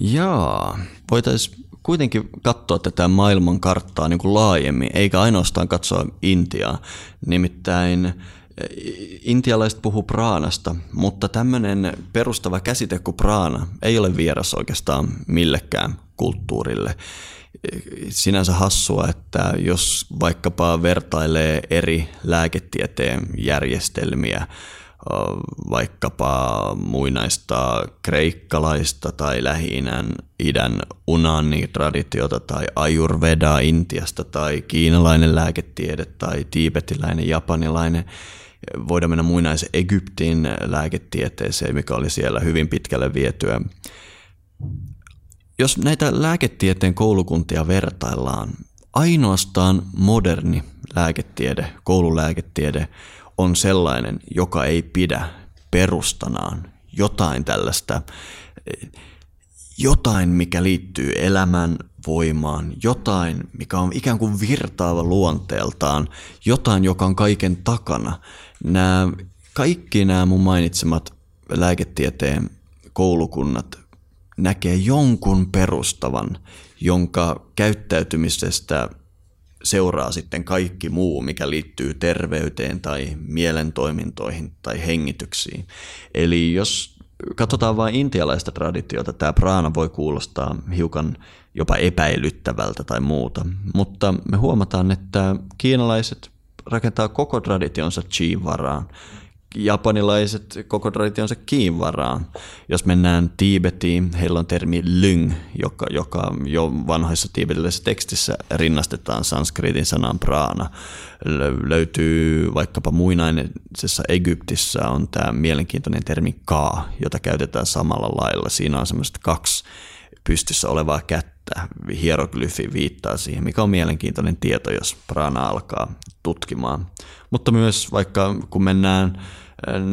Jaa, voitaisiin kuitenkin katsoa tätä maailmankarttaa niin kuin laajemmin, eikä ainoastaan katsoa Intiaa. Nimittäin Intialaiset puhuu praanasta, mutta tämmöinen perustava käsite kuin praana ei ole vieras oikeastaan millekään kulttuurille. Sinänsä hassua, että jos vaikkapa vertailee eri lääketieteen järjestelmiä, vaikkapa muinaista kreikkalaista tai Lähi-idän idän unani-traditiota tai Ayurvedaa Intiasta tai kiinalainen lääketiede tai tiibetiläinen, japanilainen. Voidaan mennä muinaisen Egyptin lääketieteeseen, mikä oli siellä hyvin pitkälle vietyä. Jos näitä lääketieteen koulukuntia vertaillaan, ainoastaan moderni lääketiede, koululääketiede on sellainen, joka ei pidä perustanaan jotain tällaista, jotain mikä liittyy elämän voimaan, jotain mikä on ikään kuin virtaava luonteeltaan, jotain joka on kaiken takana. Nämä, kaikki nämä mun mainitsemat lääketieteen koulukunnat näkee jonkun perustavan, jonka käyttäytymisestä seuraa sitten kaikki muu, mikä liittyy terveyteen tai mielentoimintoihin tai hengityksiin. Eli jos katsotaan vain intialaista traditiota, tämä praana voi kuulostaa hiukan jopa epäilyttävältä tai muuta, mutta me huomataan, että kiinalaiset rakentaa koko traditionsa qin varaan, japanilaiset koko traditionsa kiin varaan. Jos mennään Tiibetiin, heillä on termi lyng, joka, joka jo vanhoissa tiibetiläisissä tekstissä rinnastetaan sanskritin sanaan praana. Löytyy vaikkapa muinaisessa Egyptissä on tämä mielenkiintoinen termi kaa, jota käytetään samalla lailla. Siinä on semmoista kaksi pystyssä olevaa kättä. Hieroglyfi viittaa siihen, mikä on mielenkiintoinen tieto, jos praana alkaa tutkimaan. Mutta myös vaikka kun mennään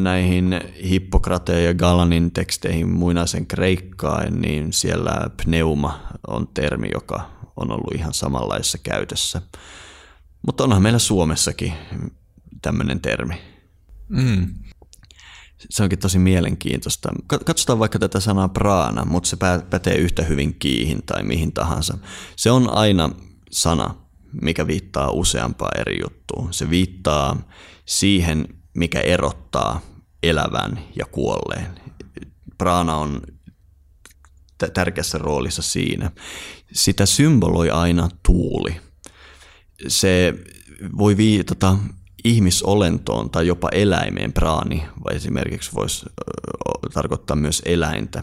näihin Hippokrateen ja Galanin teksteihin muinaisen Kreikkaan, niin siellä pneuma on termi, joka on ollut ihan samanlaisessa käytössä. Mutta onhan meillä Suomessakin tämmöinen termi. Mm. Se onkin tosi mielenkiintoista. Katsotaan vaikka tätä sanaa praana, mutta se pätee yhtä hyvin kiihin tai mihin tahansa. Se on aina sana, mikä viittaa useampaan eri juttuun. Se viittaa siihen, mikä erottaa elävän ja kuolleen. Praana on tärkeässä roolissa siinä. Sitä symboloi aina tuuli. Se voi viitata ihmisolentoon tai jopa eläimeen, praani, vai esimerkiksi voisi tarkoittaa myös eläintä.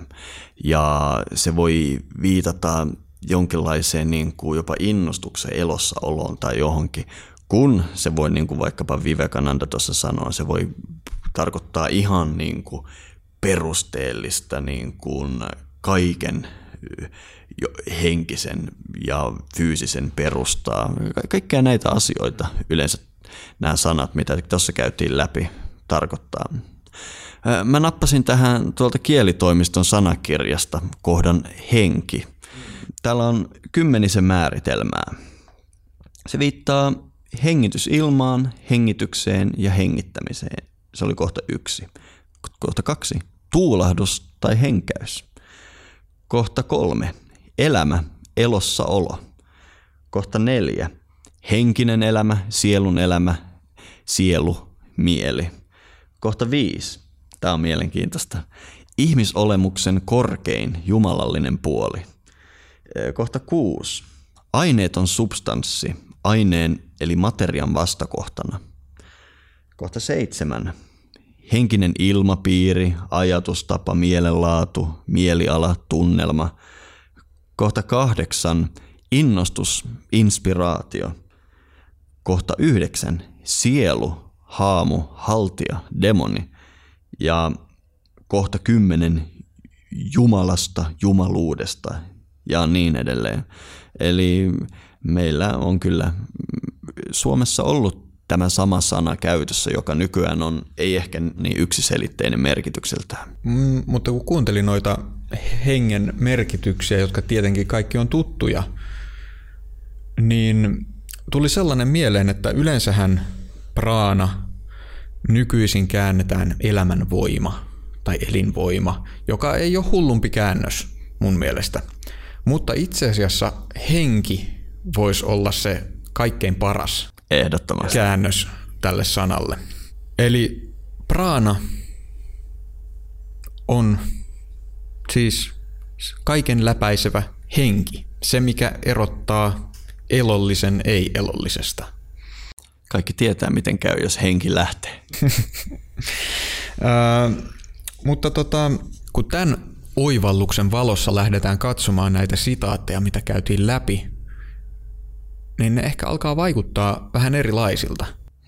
Ja se voi viitata jonkinlaiseen niin kuin jopa innostuksen elossaoloon tai johonkin. Kun se voi, niin kuin vaikkapa Vivekananda tuossa sanoo, se voi tarkoittaa ihan niin kuin perusteellista niin kuin kaiken henkisen ja fyysisen perustaa. Kaikkia näitä asioita yleensä nämä sanat, mitä tuossa käytiin läpi, tarkoittaa. Mä nappasin tähän tuolta kielitoimiston sanakirjasta kohdan henki. Täällä on kymmenisen määritelmää. Se viittaa hengitysilmaan, hengitykseen ja hengittämiseen. Se oli kohta yksi. Kohta kaksi. Tuulahdus tai henkäys. Kohta kolme. Elämä, elossaolo. Kohta neljä. Henkinen elämä, sielun elämä, sielu, mieli. Kohta viisi. Tämä on mielenkiintoista. Ihmisolemuksen korkein jumalallinen puoli. Kohta kuusi. Aineeton substanssi, aineen eli materian vastakohtana. Kohta seitsemän. Henkinen ilmapiiri, ajatustapa, mielenlaatu, mieliala, tunnelma. Kohta kahdeksan. Innostus, inspiraatio. Kohta yhdeksän. Sielu, haamu, haltia, demoni. Ja kohta kymmenen. Jumalasta, jumaluudesta ja niin edelleen. Eli meillä on kyllä Suomessa ollut tämä sama sana käytössä, joka nykyään on ei ehkä niin yksiselitteinen merkitykseltään. Mm, mutta kun kuuntelin noita hengen merkityksiä, jotka tietenkin kaikki on tuttuja, niin tuli sellainen mieleen, että yleensähän praana nykyisin käännetään elämänvoima tai elinvoima, joka ei ole hullumpi käännös mun mielestä. Mutta itse asiassa henki voisi olla se kaikkein paras ehdottomasti käännös tälle sanalle. Eli praana on siis kaiken läpäisevä henki. Se, mikä erottaa elollisen ei-elollisesta. Kaikki tietää, miten käy, jos henki lähtee. äh, mutta tota, kun tämän oivalluksen valossa lähdetään katsomaan näitä sitaatteja, mitä käytiin läpi, niin ne ehkä alkaa vaikuttaa vähän erilaisilta.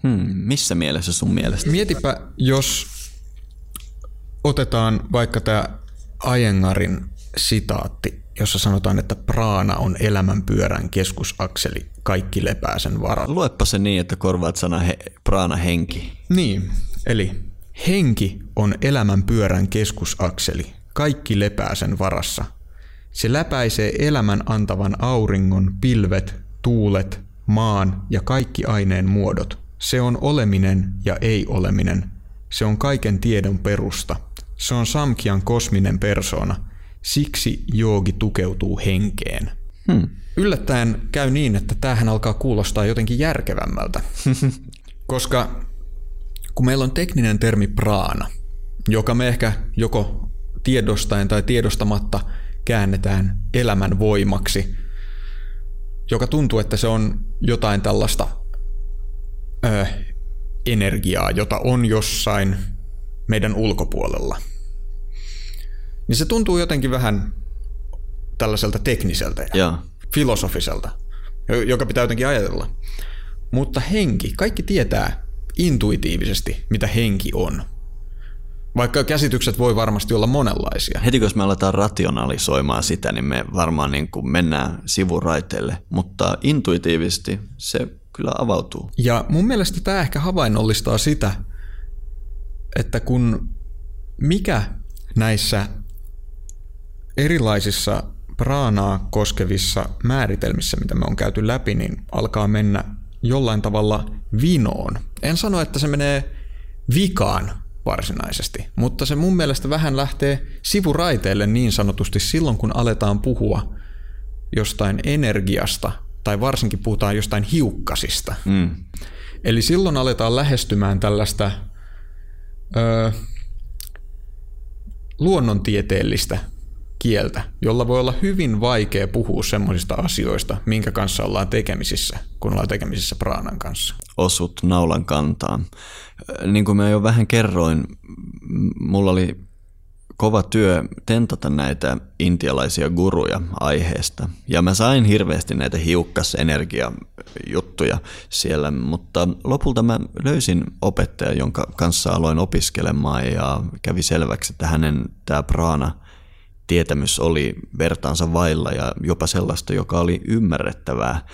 Hmm, missä mielessä sun mielestä? Mietipä, jos otetaan vaikka tämä Iyengarin sitaatti, jossa sanotaan, että praana on elämänpyörän keskusakseli, kaikki lepää sen varalla. Luepa se niin, että korvaat sana he, praana henki. Niin, eli henki on elämänpyörän keskusakseli, kaikki lepää sen varassa. Se läpäisee elämän antavan auringon, pilvet, tuulet, maan ja kaikki aineen muodot. Se on oleminen ja ei-oleminen. Se on kaiken tiedon perusta. Se on Samkhian kosminen persoona. Siksi joogi tukeutuu henkeen. Hmm. Yllättäen käy niin, että tämähän alkaa kuulostaa jotenkin järkevämmältä. Koska kun meillä on tekninen termi praana, joka me ehkä joko tiedostaen tai tiedostamatta käännetään elämän voimaksi, joka tuntuu, että se on jotain tällaista ö, energiaa, jota on jossain meidän ulkopuolella. Niin se tuntuu jotenkin vähän tällaiselta tekniseltä ja yeah. filosofiselta, joka pitää jotenkin ajatella. Mutta henki, kaikki tietää intuitiivisesti, mitä henki on. Vaikka käsitykset voi varmasti olla monenlaisia. Heti kun me aletaan rationalisoimaan sitä, niin me varmaan niin kuin mennään sivuraiteille, mutta intuitiivisesti se kyllä avautuu. Ja mun mielestä tämä ehkä havainnollistaa sitä, että kun mikä näissä erilaisissa praanaa koskevissa määritelmissä, mitä me on käyty läpi, niin alkaa mennä jollain tavalla vinoon. En sano, että se menee vikaan varsinaisesti, mutta se mun mielestä vähän lähtee sivuraiteelle niin sanotusti silloin, kun aletaan puhua jostain energiasta tai varsinkin puhutaan jostain hiukkasista. Mm. Eli silloin aletaan lähestymään tällaista öö, luonnontieteellistä kieltä, jolla voi olla hyvin vaikea puhua semmoisista asioista, minkä kanssa ollaan tekemisissä, kun ollaan tekemisissä praanan kanssa. Osut naulan kantaan. Niin kuin mä jo vähän kerroin, mulla oli kova työ tentata näitä intialaisia guruja aiheesta. Ja mä sain hirveästi näitä hiukkasenergiajuttuja siellä, mutta lopulta mä löysin opettajan, jonka kanssa aloin opiskelemaan ja kävi selväksi, että hänen tämä praana tietämys oli vertaansa vailla ja jopa sellaista, joka oli ymmärrettävää.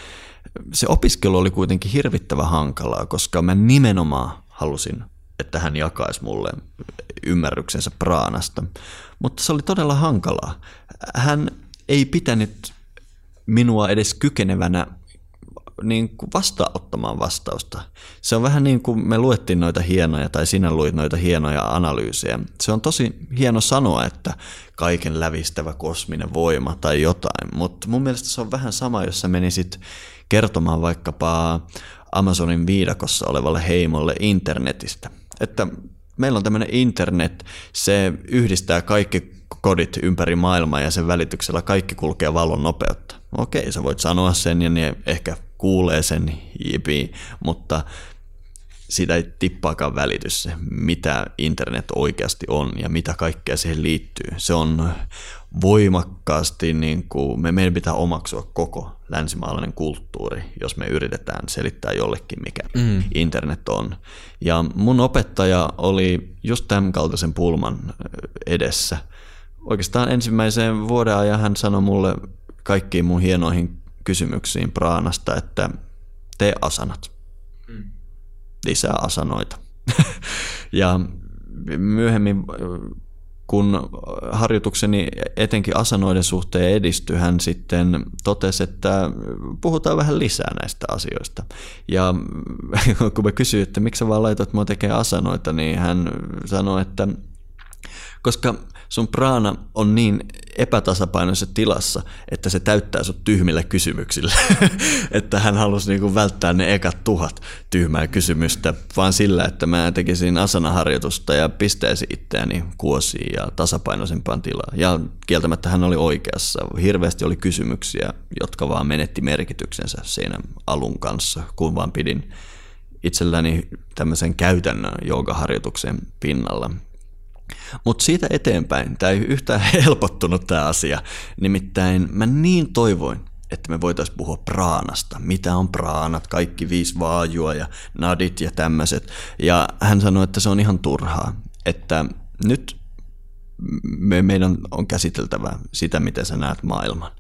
Se opiskelu oli kuitenkin hirvittävän hankalaa, koska mä nimenomaan halusin, että hän jakaisi mulle ymmärryksensä praanasta. Mutta se oli todella hankalaa. Hän ei pitänyt minua edes kykenevänä niin kuin vastaanottamaan vastausta. Se on vähän niin kuin me luettiin noita hienoja tai sinä luit noita hienoja analyysejä. Se on tosi hieno sanoa, että kaiken lävistävä kosminen voima tai jotain, mutta mun mielestä se on vähän sama, jos sä menisit kertomaan vaikkapa Amazonin viidakossa olevalle heimolle internetistä. Että meillä on tämmöinen internet, se yhdistää kaikki kodit ympäri maailmaa ja sen välityksellä kaikki kulkee valon nopeutta. Okei, sä voit sanoa sen ja ne ehkä kuulee sen, jipi, mutta siitä ei tippaakaan välitys se, mitä internet oikeasti on ja mitä kaikkea siihen liittyy. Se on voimakkaasti, niin kuin, me meidän pitää omaksua koko länsimaalainen kulttuuri, jos me yritetään selittää jollekin, mikä mm. internet on. Ja mun opettaja oli just tämän kaltaisen pulman edessä. Oikeastaan ensimmäiseen vuoden ajan hän sanoi mulle kaikkiin mun hienoihin kysymyksiin praanasta, että tee asanat. Lisää asanoita. Ja myöhemmin, kun harjoitukseni etenkin asanoiden suhteen edistyi, hän sitten totesi, että puhutaan vähän lisää näistä asioista. Ja kun mä kysyin, että miksi sä vaan laitat mua tekemään asanoita, niin hän sanoi, että koska sun praana on niin epätasapainoisessa tilassa, että se täyttää sut tyhmillä kysymyksillä. Että hän halusi niinku välttää ne ekat tuhat tyhmää kysymystä, vaan sillä, että mä tekisin asanaharjoitusta ja pistäisin itseäni kuosiin ja tasapainoisempaan tilaan. Ja kieltämättä hän oli oikeassa. Hirveästi oli kysymyksiä, jotka vaan menetti merkityksensä siinä alun kanssa, kun vaan pidin itselläni tämmöisen käytännön joogaharjoituksen pinnalla. Mutta siitä eteenpäin tämä ei yhtään helpottunut tämä asia. Nimittäin mä niin toivoin, että me voitaisiin puhua praanasta. Mitä on praanat? Kaikki viisi vaajua ja nadit ja tämmöiset. Ja hän sanoi, että se on ihan turhaa. Että nyt me, meidän on käsiteltävä sitä, miten sä näet maailman.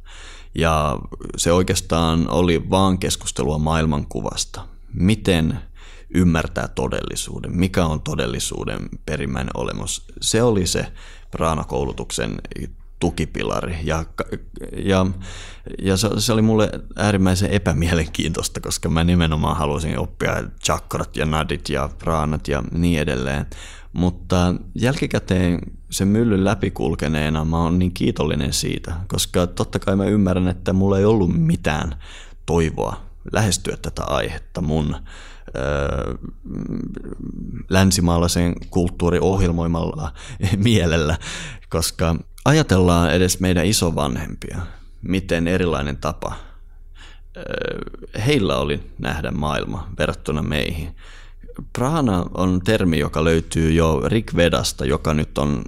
Ja se oikeastaan oli vaan keskustelua maailmankuvasta. Miten ymmärtää todellisuuden, mikä on todellisuuden perimmäinen olemus. Se oli se praanakoulutuksen tukipilari ja, ja, ja se, se oli mulle äärimmäisen epämielenkiintoista, koska mä nimenomaan halusin oppia chakrat ja nadit ja praanat ja niin edelleen. Mutta jälkikäteen sen myllyn läpikulkeneena mä oon niin kiitollinen siitä, koska totta kai mä ymmärrän, että mulla ei ollut mitään toivoa lähestyä tätä aihetta mun öö, länsimaalaisen kulttuuriohjelmoimalla mielellä, koska ajatellaan edes meidän isovanhempia, miten erilainen tapa öö, heillä oli nähdä maailma verrattuna meihin. Prana on termi, joka löytyy jo Rigvedasta, joka nyt on,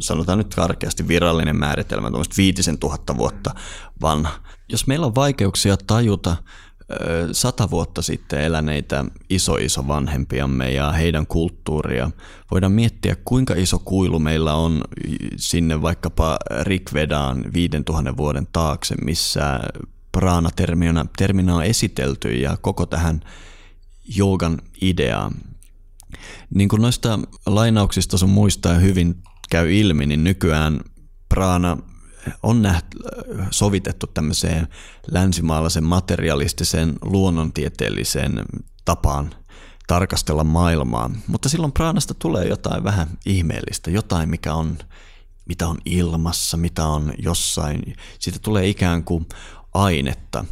sanotaan nyt karkeasti, virallinen määritelmä, tuommoista viitisen tuhatta vuotta vanha. Jos meillä on vaikeuksia tajuta sata vuotta sitten eläneitä iso-iso vanhempiamme ja heidän kulttuuria, voidaan miettiä, kuinka iso kuilu meillä on sinne vaikkapa Rigvedaan viidentuhannen vuoden taakse, missä praana-terminä terminä on esitelty ja koko tähän joogan ideaan. Niin kuin noista lainauksista sun muistaa hyvin käy ilmi, niin nykyään praana on nähty, sovitettu tämmöiseen länsimaalaisen materialistiseen luonnontieteelliseen tapaan tarkastella maailmaa. Mutta silloin praanasta tulee jotain vähän ihmeellistä, jotain mikä on, mitä on ilmassa, mitä on jossain. Siitä tulee ikään kuin ainetta.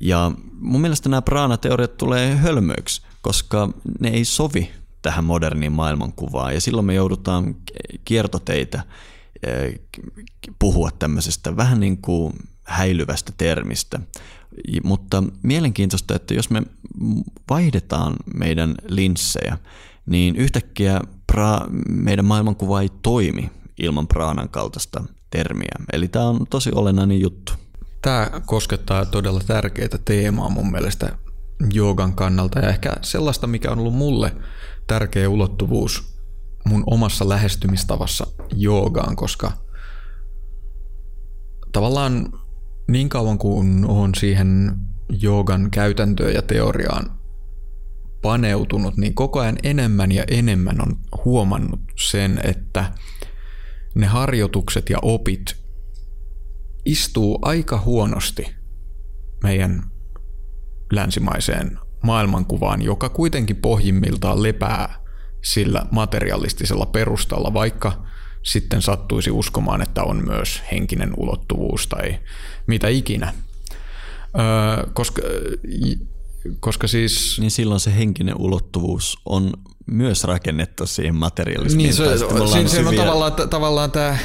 Ja mun mielestä nämä praanateoriat tulee hölmöyksi, koska ne ei sovi tähän moderniin maailmankuvaan ja silloin me joudutaan kiertoteitä puhua tämmöisestä vähän niin kuin häilyvästä termistä. Mutta mielenkiintoista, että jos me vaihdetaan meidän linssejä, niin yhtäkkiä pra- meidän maailmankuva ei toimi ilman praanan kaltaista termiä. Eli tämä on tosi olennainen juttu. Tämä koskettaa todella tärkeää teemaa mun mielestä joogan kannalta ja ehkä sellaista, mikä on ollut mulle tärkeä ulottuvuus mun omassa lähestymistavassa joogaan, koska tavallaan niin kauan kuin olen siihen joogan käytäntöön ja teoriaan paneutunut, niin koko ajan enemmän ja enemmän on huomannut sen, että ne harjoitukset ja opit istuu aika huonosti meidän länsimaiseen maailmankuvaan, joka kuitenkin pohjimmiltaan lepää sillä materialistisella perustalla, vaikka sitten sattuisi uskomaan, että on myös henkinen ulottuvuus tai mitä ikinä. Öö, koska, koska siis... Niin silloin se henkinen ulottuvuus on myös rakennettu siihen materialismiin. Niin se, se, on, se on tavallaan, t- tavallaan tämä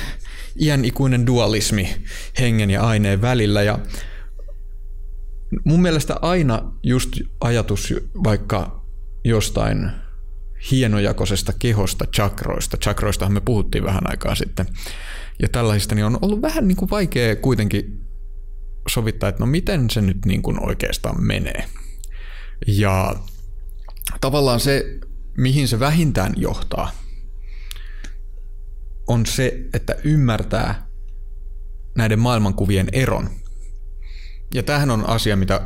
iän ikuinen dualismi hengen ja aineen välillä ja mun mielestä aina just ajatus vaikka jostain hienojakoisesta kehosta, chakroista. Chakroistahan me puhuttiin vähän aikaa sitten. Ja tällaisista niin on ollut vähän niin kuin vaikea kuitenkin sovittaa, että no miten se nyt niin kuin oikeastaan menee. Ja tavallaan se, mihin se vähintään johtaa, on se, että ymmärtää näiden maailmankuvien eron. Ja tämähän on asia, mitä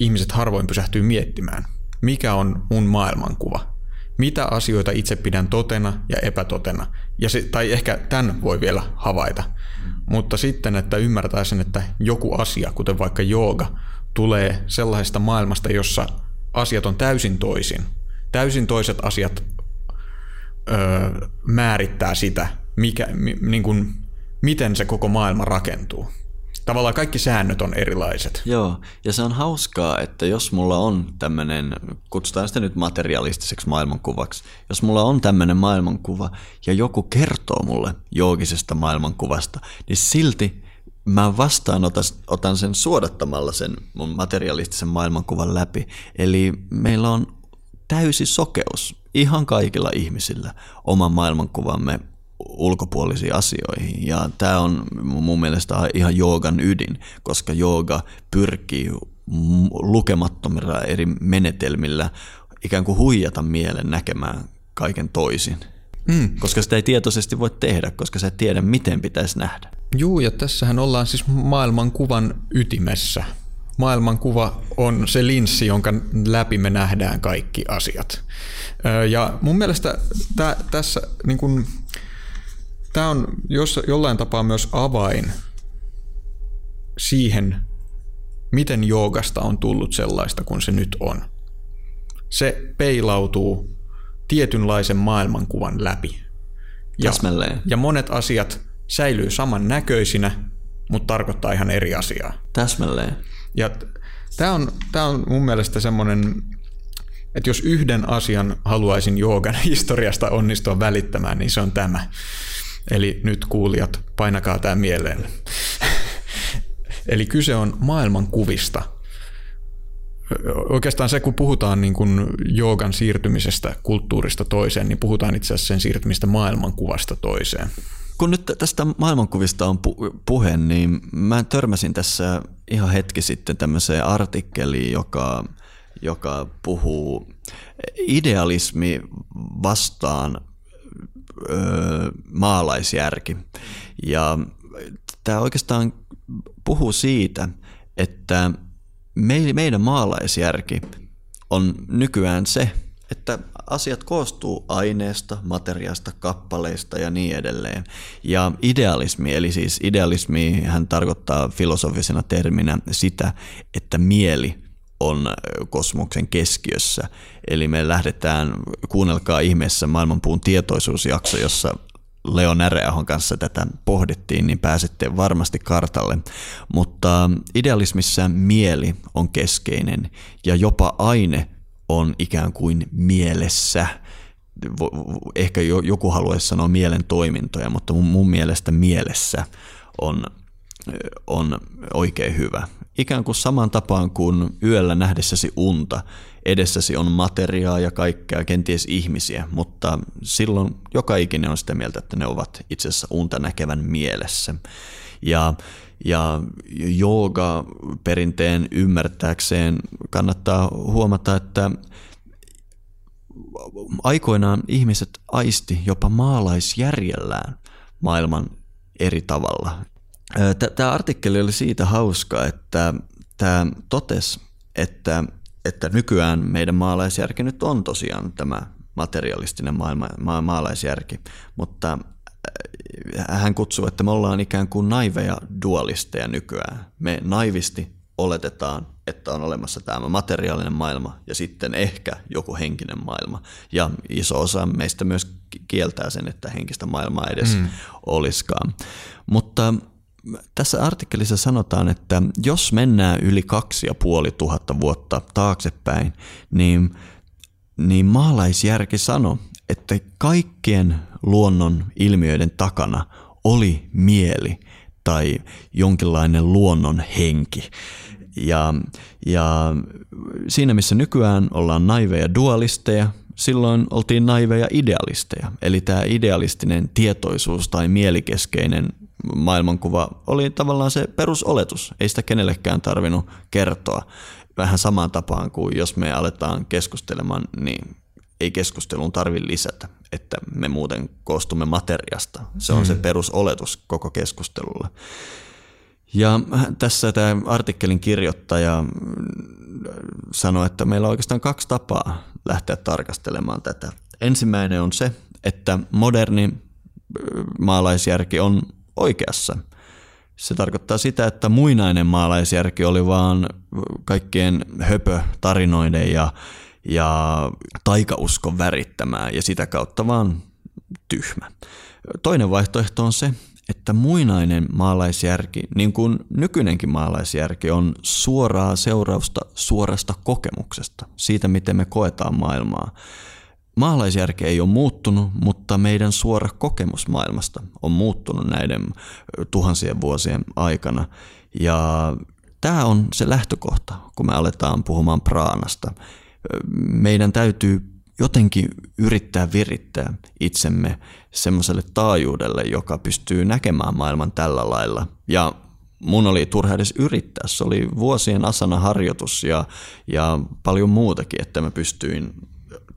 ihmiset harvoin pysähtyy miettimään. Mikä on mun maailmankuva? Mitä asioita itse pidän totena ja epätotena? Ja se, tai ehkä tämän voi vielä havaita. Mutta sitten, että ymmärtää sen, että joku asia, kuten vaikka jooga, tulee sellaisesta maailmasta, jossa asiat on täysin toisin. Täysin toiset asiat öö, määrittää sitä, mikä, mi, niin kuin, miten se koko maailma rakentuu. Tavallaan kaikki säännöt on erilaiset. Joo, ja se on hauskaa, että jos mulla on tämmöinen, kutsutaan sitä nyt materialistiseksi maailmankuvaksi, jos mulla on tämmöinen maailmankuva ja joku kertoo mulle joogisesta maailmankuvasta, niin silti mä vastaanotan sen suodattamalla sen mun materialistisen maailmankuvan läpi. Eli meillä on täysi sokeus ihan kaikilla ihmisillä oman maailmankuvamme ulkopuolisiin asioihin. Ja tämä on mun mielestä ihan joogan ydin, koska jooga pyrkii lukemattomilla eri menetelmillä ikään kuin huijata mielen näkemään kaiken toisin. Mm. Koska sitä ei tietoisesti voi tehdä, koska sä et tiedä, miten pitäisi nähdä. Juu, ja tässähän ollaan siis maailmankuvan ytimessä. Maailmankuva on se linssi, jonka läpi me nähdään kaikki asiat. Ja mun mielestä tää, tässä niin kun, tää on jos, jollain tapaa myös avain siihen, miten joogasta on tullut sellaista kuin se nyt on. Se peilautuu tietynlaisen maailmankuvan läpi. Ja, ja monet asiat säilyy saman näköisinä, mutta tarkoittaa ihan eri asiaa. Täsmälleen. Ja tämä on, on mun mielestä semmoinen, että jos yhden asian haluaisin joogan historiasta onnistua välittämään, niin se on tämä. Eli nyt kuulijat, painakaa tämä mieleen. Eli kyse on maailmankuvista. Oikeastaan se, kun puhutaan niin kuin joogan siirtymisestä kulttuurista toiseen, niin puhutaan itse asiassa sen siirtymistä maailmankuvasta toiseen. Kun nyt tästä maailmankuvista on puhe, niin mä törmäsin tässä ihan hetki sitten tämmöiseen artikkeliin, joka, joka puhuu idealismi vastaan öö, maalaisjärki. Ja tämä oikeastaan puhuu siitä, että meidän maalaisjärki on nykyään se, että asiat koostuu aineesta, materiaasta, kappaleista ja niin edelleen. Ja idealismi, eli siis idealismi hän tarkoittaa filosofisena terminä sitä, että mieli on kosmoksen keskiössä. Eli me lähdetään, kuunnelkaa ihmeessä Maailmanpuun tietoisuusjakso, jossa Leon Näreahon kanssa tätä pohdittiin, niin pääsette varmasti kartalle. Mutta idealismissa mieli on keskeinen ja jopa aine on ikään kuin mielessä. Ehkä joku haluaisi sanoa mielen toimintoja, mutta mun mielestä mielessä on, on oikein hyvä. Ikään kuin samaan tapaan kuin yöllä nähdessäsi unta. Edessäsi on materiaa ja kaikkea, kenties ihmisiä, mutta silloin joka ikinen on sitä mieltä, että ne ovat itse asiassa unta näkevän mielessä. Ja, ja jooga-perinteen ymmärtääkseen kannattaa huomata, että aikoinaan ihmiset aisti jopa maalaisjärjellään maailman eri tavalla. Tämä artikkeli oli siitä hauska, että tämä totesi, että että nykyään meidän maalaisjärki nyt on tosiaan tämä materialistinen maailma, ma- maalaisjärki, mutta hän kutsuu, että me ollaan ikään kuin naiveja dualisteja nykyään. Me naivisti oletetaan, että on olemassa tämä materiaalinen maailma ja sitten ehkä joku henkinen maailma. Ja iso osa meistä myös kieltää sen, että henkistä maailmaa edes mm. olisikaan. Mutta tässä artikkelissa sanotaan, että jos mennään yli kaksi ja puoli tuhatta vuotta taaksepäin, niin, niin maalaisjärki sanoi, että kaikkien luonnon ilmiöiden takana oli mieli tai jonkinlainen luonnon henki. Ja, ja siinä missä nykyään ollaan naiveja dualisteja, silloin oltiin naiveja idealisteja. Eli tämä idealistinen tietoisuus tai mielikeskeinen maailmankuva oli tavallaan se perusoletus. Ei sitä kenellekään tarvinnut kertoa. Vähän samaan tapaan kuin jos me aletaan keskustelemaan, niin ei keskusteluun tarvitse lisätä, että me muuten koostumme materiasta. Se on hmm. se perusoletus koko keskustelulla. Ja tässä tämä artikkelin kirjoittaja sanoi, että meillä on oikeastaan kaksi tapaa lähteä tarkastelemaan tätä. Ensimmäinen on se, että moderni maalaisjärki on oikeassa. Se tarkoittaa sitä, että muinainen maalaisjärki oli vaan kaikkien höpötarinoiden ja, ja taikauskon värittämää ja sitä kautta vaan tyhmä. Toinen vaihtoehto on se, että muinainen maalaisjärki, niin kuin nykyinenkin maalaisjärki, on suoraa seurausta suorasta kokemuksesta, siitä miten me koetaan maailmaa. Maalaisjärki ei ole muuttunut, mutta meidän suora kokemus maailmasta on muuttunut näiden tuhansien vuosien aikana. Ja tämä on se lähtökohta, kun me aletaan puhumaan praanasta. Meidän täytyy jotenkin yrittää virittää itsemme semmoiselle taajuudelle, joka pystyy näkemään maailman tällä lailla. Ja mun oli turha edes yrittää. Se oli vuosien asana harjoitus ja, ja paljon muutakin, että mä pystyin.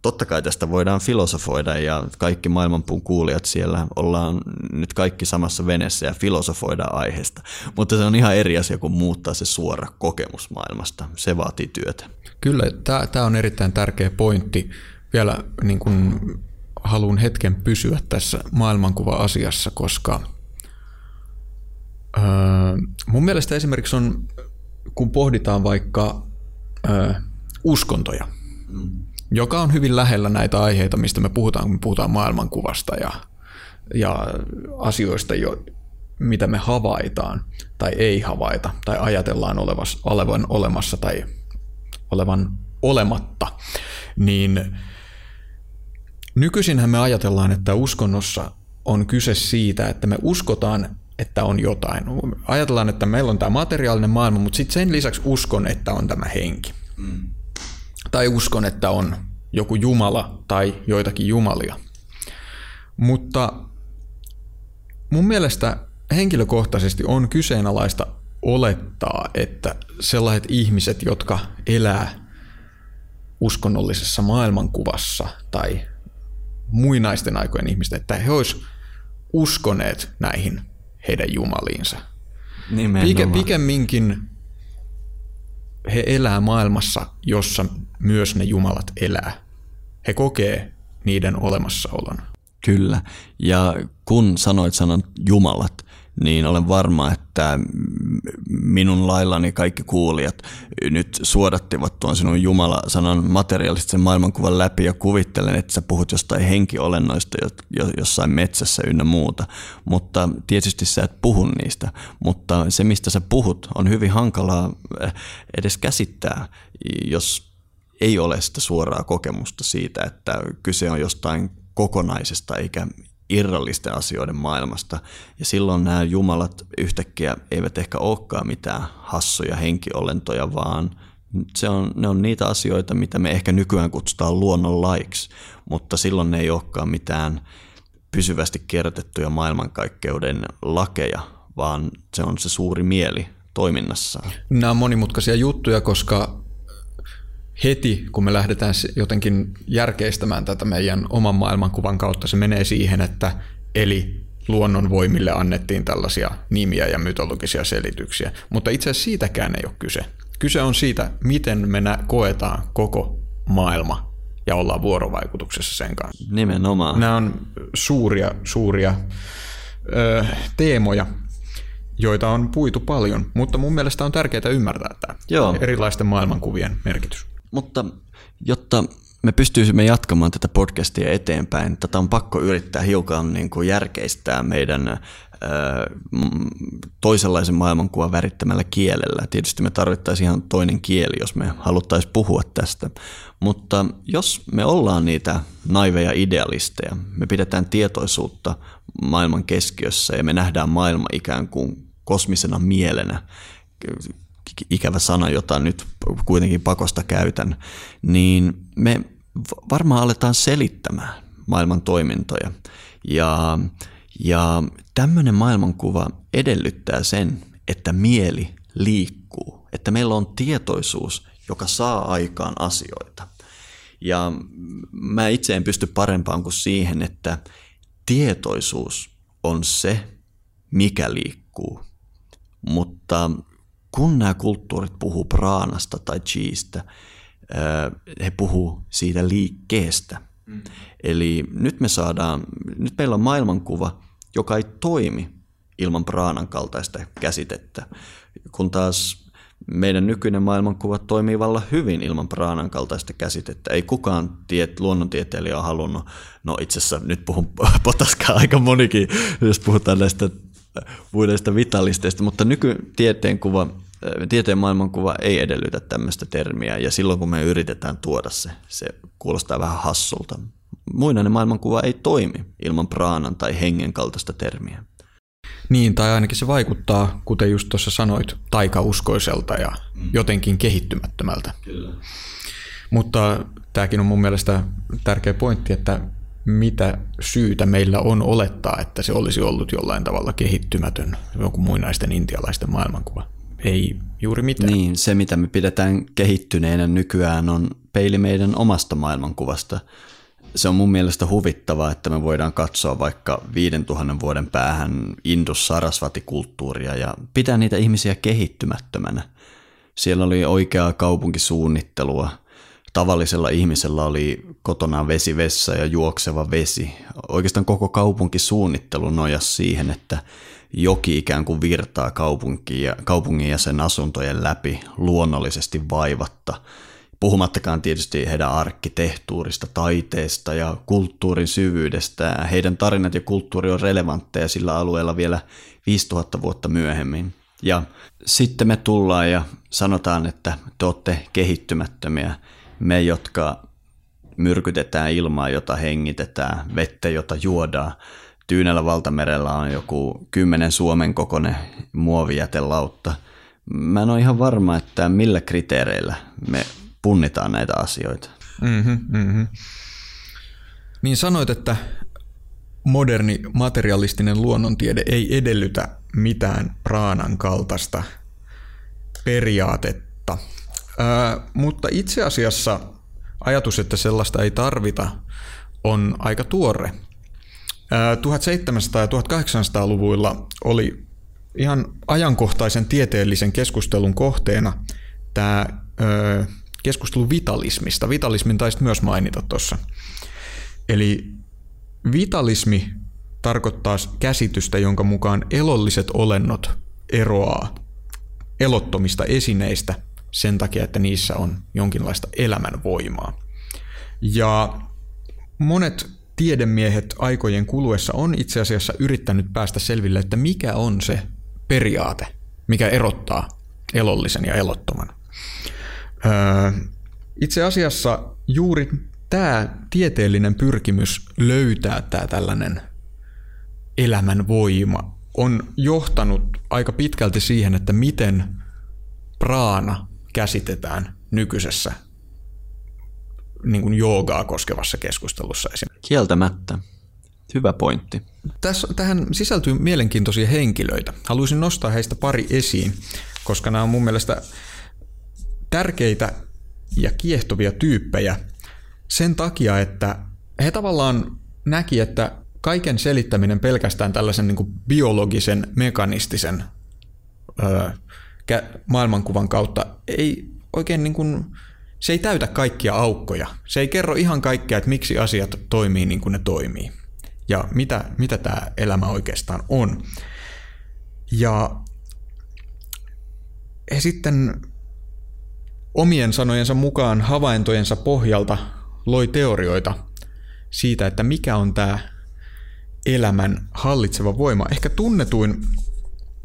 Totta kai tästä voidaan filosofoida ja kaikki maailmanpuun kuulijat siellä ollaan nyt kaikki samassa veneessä ja filosofoidaan aiheesta, mutta se on ihan eri asia kuin muuttaa se suora kokemus maailmasta. Se vaatii työtä. Kyllä, tämä on erittäin tärkeä pointti. Vielä niin kun haluan hetken pysyä tässä maailmankuva-asiassa, koska öö, mun mielestä esimerkiksi on, kun pohditaan vaikka öö, uskontoja, mm. joka on hyvin lähellä näitä aiheita, mistä me puhutaan, kun me puhutaan maailmankuvasta ja, ja asioista, jo, mitä me havaitaan tai ei havaita tai ajatellaan olevas, olevan olemassa tai olevan olematta, niin nykyisinhän me ajatellaan, että uskonnossa on kyse siitä, että me uskotaan, että on jotain. Ajatellaan, että meillä on tämä materiaalinen maailma, mutta sitten sen lisäksi uskon, että on tämä henki. Mm. Tai uskon, että on joku jumala tai joitakin jumalia. Mutta mun mielestä henkilökohtaisesti on kyseenalaista olettaa, että sellaiset ihmiset, jotka elää uskonnollisessa maailmankuvassa tai muinaisten aikojen ihmisten, että he olisivat uskoneet näihin heidän jumaliinsa. Nimenomaan. Pikemminkin he elää maailmassa, jossa myös ne jumalat elää. He kokee niiden olemassaolon. Kyllä. Ja kun sanoit sanan jumalat, niin olen varma, että minun laillani kaikki kuulijat nyt suodattivat tuon sinun Jumala-sanan materiaalisen maailmankuvan läpi ja kuvittelen, että sä puhut jostain henkiolennoista jossain metsässä ynnä muuta. Mutta tietysti sä et puhu niistä, mutta se mistä sä puhut on hyvin hankalaa edes käsittää, jos ei ole sitä suoraa kokemusta siitä, että kyse on jostain kokonaisesta eikä irrallisten asioiden maailmasta. Ja silloin nämä jumalat yhtäkkiä eivät ehkä olekaan mitään hassuja henkiolentoja, vaan se on, ne on niitä asioita, mitä me ehkä nykyään kutsutaan luonnonlaiksi, mutta silloin ne ei olekaan mitään pysyvästi kierrätettyjä maailmankaikkeuden lakeja, vaan se on se suuri mieli toiminnassaan. Nämä on monimutkaisia juttuja, koska heti, kun me lähdetään jotenkin järkeistämään tätä meidän oman maailmankuvan kautta, se menee siihen, että eli luonnonvoimille annettiin tällaisia nimiä ja mytologisia selityksiä. Mutta itse asiassa siitäkään ei ole kyse. Kyse on siitä, miten me koetaan koko maailma ja ollaan vuorovaikutuksessa sen kanssa. Nimenomaan. Nämä on suuria, suuria ö, teemoja, joita on puitu paljon, mutta mun mielestä on tärkeää ymmärtää tämä Joo. erilaisten maailmankuvien merkitys. Mutta jotta me pystyisimme jatkamaan tätä podcastia eteenpäin, tätä on pakko yrittää hiukan niin kuin järkeistää meidän toisenlaisen maailmankuvan värittämällä kielellä. Tietysti me tarvittaisiin ihan toinen kieli, jos me haluttaisiin puhua tästä. Mutta jos me ollaan niitä naiveja idealisteja, me pidetään tietoisuutta maailman keskiössä ja me nähdään maailma ikään kuin kosmisena mielenä, ikävä sana, jota nyt kuitenkin pakosta käytän, niin me varmaan aletaan selittämään maailman toimintoja. Ja, ja tämmöinen maailmankuva edellyttää sen, että mieli liikkuu, että meillä on tietoisuus, joka saa aikaan asioita. Ja mä itse en pysty parempaan kuin siihen, että tietoisuus on se, mikä liikkuu, mutta kun nämä kulttuurit puhuu praanasta tai chiistä, he puhuu siitä liikkeestä. Mm. Eli nyt me saadaan, nyt meillä on maailmankuva, joka ei toimi ilman praanan kaltaista käsitettä, kun taas meidän nykyinen maailmankuva toimii valla hyvin ilman praanan kaltaista käsitettä. Ei kukaan tiet, luonnontieteilijä ole halunnut, no itse asiassa nyt puhun potaskaa aika monikin, jos puhutaan näistä muista vitalisteista, mutta nykytieteen kuva, tieteen maailmankuva ei edellytä tämmöistä termiä, ja silloin kun me yritetään tuoda se, se kuulostaa vähän hassulta. Muinainen maailmankuva ei toimi ilman praanan tai hengen kaltaista termiä. Niin, tai ainakin se vaikuttaa, kuten just tuossa sanoit, taikauskoiselta ja jotenkin kehittymättömältä. Kyllä. Mutta tämäkin on mun mielestä tärkeä pointti, että mitä syytä meillä on olettaa, että se olisi ollut jollain tavalla kehittymätön, joku muinaisten intialaisten maailmankuva. Ei juuri mitään. Niin, se mitä me pidetään kehittyneenä nykyään on peili meidän omasta maailmankuvasta. Se on mun mielestä huvittavaa, että me voidaan katsoa vaikka viidentuhannen vuoden päähän Indus Sarasvati-kulttuuria ja pitää niitä ihmisiä kehittymättömänä. Siellä oli oikeaa kaupunkisuunnittelua. Tavallisella ihmisellä oli kotonaan vesivessa ja juokseva vesi. Oikeastaan koko kaupunkisuunnittelu nojasi siihen, että joki ikään kuin virtaa kaupungin ja sen asuntojen läpi luonnollisesti vaivatta. Puhumattakaan tietysti heidän arkkitehtuurista, taiteesta ja kulttuurin syvyydestä. Heidän tarinat ja kulttuuri on relevantteja sillä alueella vielä viisituhatta vuotta myöhemmin. Ja sitten me tullaan ja sanotaan, että te olette kehittymättömiä. Me, jotka myrkytetään ilmaa, jota hengitetään, vettä, jota juodaan. Tyynellä valtamerellä on joku kymmenen Suomen kokoinen muovijätelautta. Mä en ole ihan varma, että millä kriteereillä me punnitaan näitä asioita. Mm-hmm, mm-hmm. Niin sanoit, että moderni materialistinen luonnontiede ei edellytä mitään praanan kaltaista periaatetta. Öö, mutta itse asiassa ajatus, että sellaista ei tarvita, on aika tuore. Öö, tuhatseitsemänsataa- ja tuhatkahdeksansataaluvuilla oli ihan ajankohtaisen tieteellisen keskustelun kohteena tämä öö, keskustelu vitalismista. Vitalismin taisit myös mainita tuossa. Eli vitalismi tarkoittaa käsitystä, jonka mukaan elolliset olennot eroaa elottomista esineistä sen takia, että niissä on jonkinlaista elämänvoimaa. Ja monet tiedemiehet aikojen kuluessa on itse asiassa yrittänyt päästä selville, että mikä on se periaate, mikä erottaa elollisen ja elottoman. Itse asiassa juuri tämä tieteellinen pyrkimys löytää tämä tällainen elämänvoima on johtanut aika pitkälti siihen, että miten praana käsitetään nykyisessä niin kuin joogaa koskevassa keskustelussa esimerkiksi. Kieltämättä. Hyvä pointti. Tässä, tähän sisältyy mielenkiintoisia henkilöitä. Haluaisin nostaa heistä pari esiin, koska nämä on mun mielestä tärkeitä ja kiehtovia tyyppejä sen takia, että he tavallaan näki, että kaiken selittäminen pelkästään tällaisen niin kuin biologisen, mekanistisen öö, maailmankuvan kautta ei oikein niin kuin, se ei täytä kaikkia aukkoja. Se ei kerro ihan kaikkea, että miksi asiat toimii niin kuin ne toimii ja mitä, mitä tämä elämä oikeastaan on. Ja he sitten omien sanojensa mukaan havaintojensa pohjalta loi teorioita siitä, että mikä on tämä elämän hallitseva voima. Ehkä tunnetuin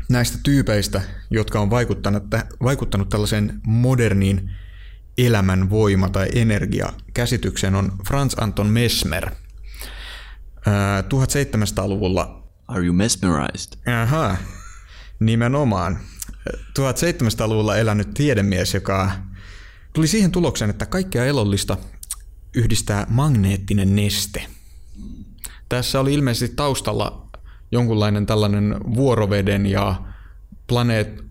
näistä tyypeistä, jotka on vaikuttanut, vaikuttanut tällaiseen moderniin elämän voima- tai energiakäsitykseen, on Franz Anton Mesmer. tuhatseitsemänsataa-luvulla... Are you mesmerized? Aha, nimenomaan. tuhatseitsemänsataa-luvulla elänyt tiedemies, joka tuli siihen tulokseen, että kaikkea elollista yhdistää magneettinen neste. Tässä oli ilmeisesti taustalla jonkunlainen tällainen vuoroveden ja planeet, ö,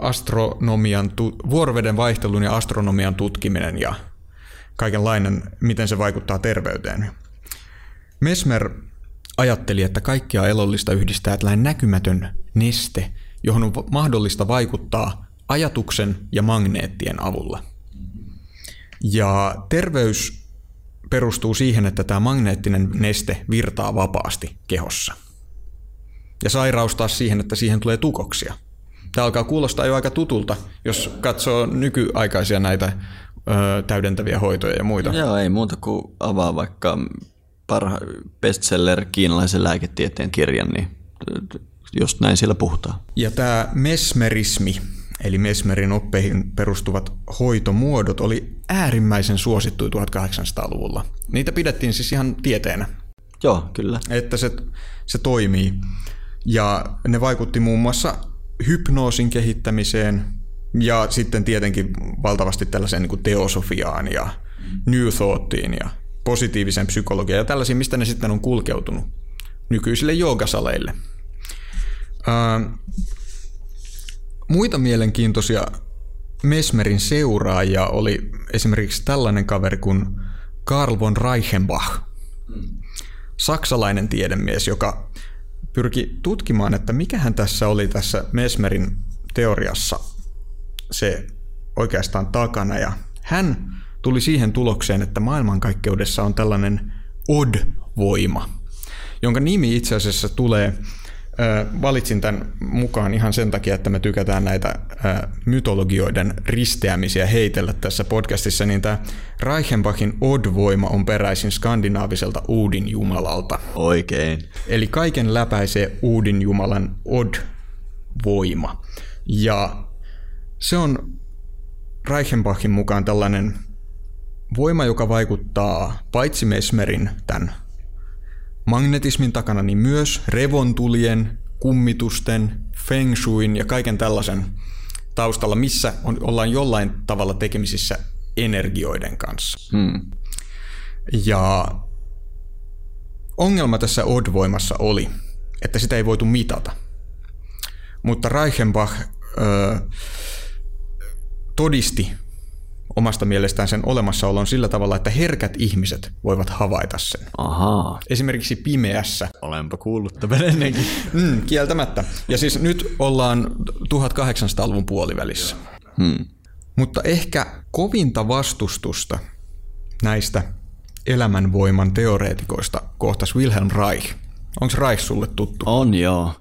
astronomian, vuoroveden vaihtelun ja astronomian tutkiminen ja kaikenlainen, miten se vaikuttaa terveyteen. Mesmer ajatteli, että kaikkea elollista yhdistää tällainen näkymätön neste, johon on mahdollista vaikuttaa ajatuksen ja magneettien avulla. Ja terveys perustuu siihen, että tämä magneettinen neste virtaa vapaasti kehossa. Ja sairaus taas siihen, että siihen tulee tukoksia. Tämä alkaa kuulostaa jo aika tutulta, jos katsoo nykyaikaisia näitä ö, täydentäviä hoitoja ja muita. Joo, ei muuta kuin avaa vaikka parha- bestseller kiinalaisen lääketieteen kirjan, niin just näin siellä puhutaan. Ja tämä mesmerismi, eli mesmerin oppeihin perustuvat hoitomuodot, oli äärimmäisen suosittu tuhatkahdeksansataaluvulla. Niitä pidettiin siis ihan tieteenä. Joo, kyllä. Että se, se toimii. Ja ne vaikutti muun muassa hypnoosin kehittämiseen ja sitten tietenkin valtavasti tällaiseen niin kuin teosofiaan ja New Thoughtiin ja positiiviseen psykologiaan ja tällaisiin, mistä ne sitten on kulkeutunut nykyisille joogasaleille. Äh, muita mielenkiintoisia mesmerin seuraajia oli esimerkiksi tällainen kaveri kuin Karl von Reichenbach, saksalainen tiedemies, joka pyrki tutkimaan, että mikähän tässä oli tässä mesmerin teoriassa se oikeastaan takana. Ja hän tuli siihen tulokseen, että maailmankaikkeudessa on tällainen od-voima, jonka nimi itse asiassa tulee, valitsin tämän mukaan ihan sen takia, että me tykätään näitä mytologioiden risteämisiä heitellä tässä podcastissa, niin tämä Reichenbachin od-voima on peräisin skandinaaviselta Uudinjumalalta. Oikein. Eli kaiken läpäisee Uudinjumalan od-voima. Ja se on Reichenbachin mukaan tällainen voima, joka vaikuttaa paitsi mesmerin tämän magnetismin takana, niin myös revontulien, kummitusten, feng shuin ja kaiken tällaisen taustalla, missä on, ollaan jollain tavalla tekemisissä energioiden kanssa. Hmm. Ja ongelma tässä od-voimassa oli, että sitä ei voitu mitata. Mutta Reichenbach öö, todisti omasta mielestään sen olemassaolon sillä tavalla, että herkät ihmiset voivat havaita sen. Ahaa. Esimerkiksi pimeässä. Olenpa kuullut tämän ennenkin. Mm, kieltämättä. Ja siis nyt ollaan tuhatkahdeksansataaluvun puolivälissä. Hmm. Mutta ehkä kovinta vastustusta näistä elämänvoiman teoreetikoista kohtas Wilhelm Reich. Onko Reich sulle tuttu? On joo.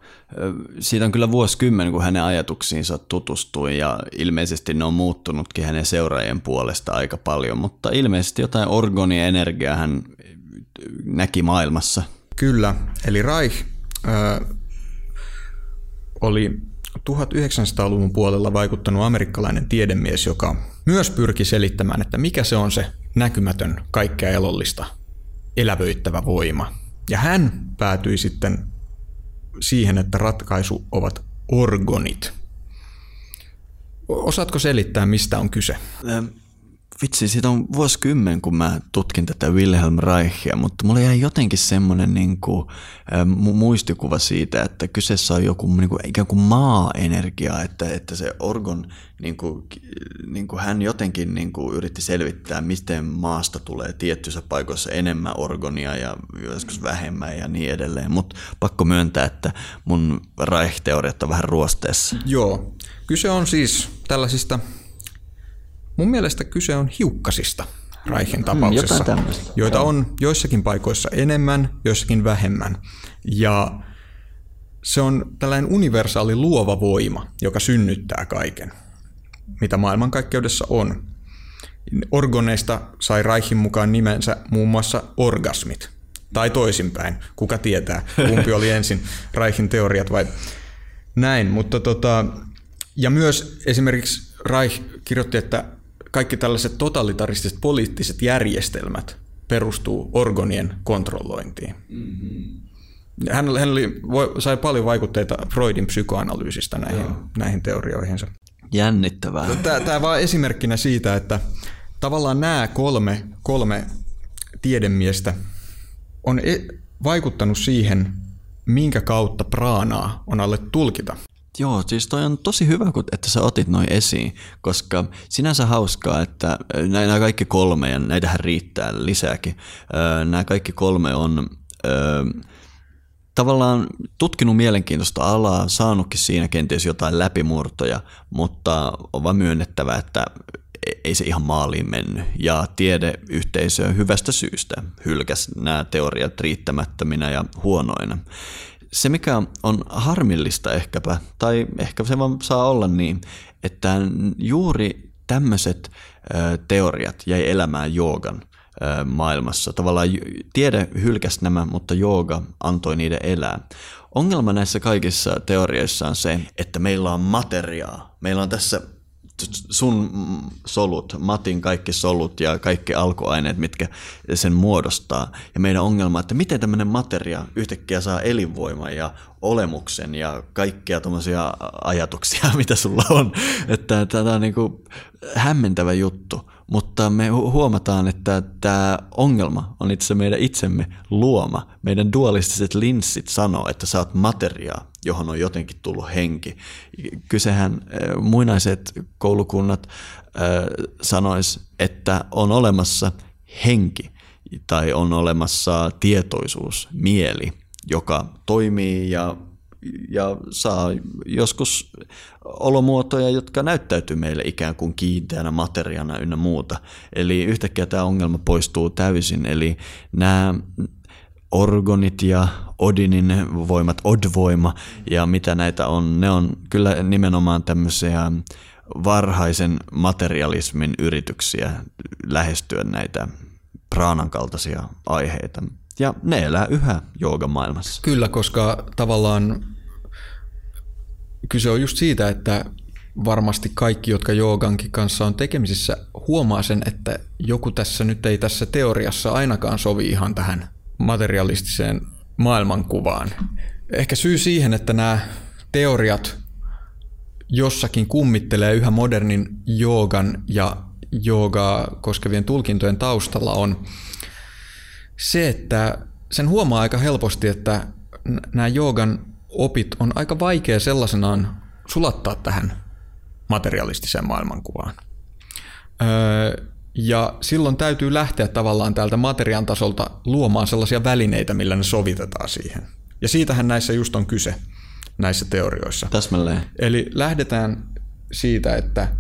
Siitä on kyllä vuosikymmen, kun hänen ajatuksiinsa tutustui ja ilmeisesti ne on muuttunutkin hänen seuraajien puolesta aika paljon, mutta ilmeisesti jotain orgonia energiaa hän näki maailmassa. Kyllä, eli Reich äh, oli tuhatyhdeksänsataaluvun puolella vaikuttanut amerikkalainen tiedemies, joka myös pyrki selittämään, että mikä se on se näkymätön, kaikkea elollista, elävöittävä voima. Ja hän päätyi sitten siihen, että ratkaisu ovat orgonit. Osaatko selittää, mistä on kyse? Vitsi, siitä on vuosikymmen, kun mä tutkin tätä Wilhelm Reichia, mutta mulla jäi jotenkin semmoinen niin kuin, muistikuva siitä, että kyseessä on joku niin kuin, ikään kuin maa-energia, että, että se orgon, niin kuin, niin kuin hän jotenkin niin kuin yritti selvittää, miten maasta tulee tietyissä paikoissa enemmän orgonia ja joskus vähemmän ja niin edelleen, mutta pakko myöntää, että mun Reich-teoriat on vähän ruosteessa. Joo, kyse on siis tällaisista... Mun mielestä kyse on hiukkasista Reichin tapauksessa, mm, joita on joissakin paikoissa enemmän, joissakin vähemmän. Ja se on tällainen universaali luova voima, joka synnyttää kaiken, mitä maailmankaikkeudessa on. Orgoneista sai Reichin mukaan nimensä muun muassa orgasmit. Tai toisinpäin, kuka tietää, kumpi oli ensin, Reichin teoriat vai näin. Mutta tota, ja myös esimerkiksi Reich kirjoitti, että kaikki tällaiset totalitaristiset poliittiset järjestelmät perustuu orgonien kontrollointiin. Mm-hmm. Hän, hän oli, sai paljon vaikutteita Freudin psykoanalyysistä näihin, näihin teorioihinsa. Jännittävää. Tämä vaan esimerkkinä siitä, että tavallaan nämä kolme, kolme tiedemiestä on e- vaikuttanut siihen, minkä kautta praanaa on alettu tulkita. Joo, siis toi on tosi hyvä, että sä otit noin esiin, koska sinänsä hauskaa, että nämä kaikki kolme, ja näitähän riittää lisääkin, nämä kaikki kolme on ö, tavallaan tutkinut mielenkiintoista alaa, saanutkin siinä kenties jotain läpimurtoja, mutta on vaan myönnettävä, että ei se ihan maaliin mennyt. Ja tiedeyhteisö hyvästä syystä hylkäsi nämä teoriat riittämättöminä ja huonoina. Se, mikä on harmillista ehkäpä, tai ehkä se vaan saa olla niin, että juuri tämmöiset teoriat jäi elämään joogan maailmassa. Tavallaan tiede hylkäsi nämä, mutta jooga antoi niiden elää. Ongelma näissä kaikissa teorioissa on se, että meillä on materiaa. Meillä on tässä sun solut, Matin kaikki solut ja kaikki alkuaineet, mitkä sen muodostaa. Ja meidän ongelma, että miten tämmöinen materia yhtäkkiä saa elinvoiman ja olemuksen ja kaikkia tommosia ajatuksia, mitä sulla on. Että tämä on niin kuin hämmentävä juttu, mutta me huomataan, että tämä ongelma on itse meidän itsemme luoma. Meidän dualistiset linssit sanoo, että sä oot materiaa, johon on jotenkin tullut henki. Kysehän muinaiset koulukunnat sanois, että on olemassa henki tai on olemassa tietoisuus, mieli, joka toimii ja, ja saa joskus olomuotoja, jotka näyttäytyy meille ikään kuin kiinteänä materiaana ynnä muuta. Eli yhtäkkiä tämä ongelma poistuu täysin, eli nämä orgonit ja Odinin voimat, Od-voima ja mitä näitä on, ne on kyllä nimenomaan tämmöisiä varhaisen materialismin yrityksiä lähestyä näitä praanan kaltaisia aiheita. Ja ne elää yhä joogamaailmassa. Kyllä, koska tavallaan kyse on just siitä, että varmasti kaikki, jotka joogankin kanssa on tekemisissä, huomaa sen, että joku tässä nyt ei tässä teoriassa ainakaan sovi ihan tähän materialistiseen maailmankuvaan. Ehkä syy siihen, että nämä teoriat jossakin kummittelee yhä modernin joogan ja joogaa koskevien tulkintojen taustalla on se, että sen huomaa aika helposti, että nämä joogan opit on aika vaikea sellaisenaan sulattaa tähän materialistiseen maailmankuvaan. Öö, ja silloin täytyy lähteä tavallaan täältä materiaan tasolta luomaan sellaisia välineitä, millä ne sovitetaan siihen. Ja siitähän näissä just on kyse, näissä teorioissa. Täsmälleen. Eli lähdetään siitä, että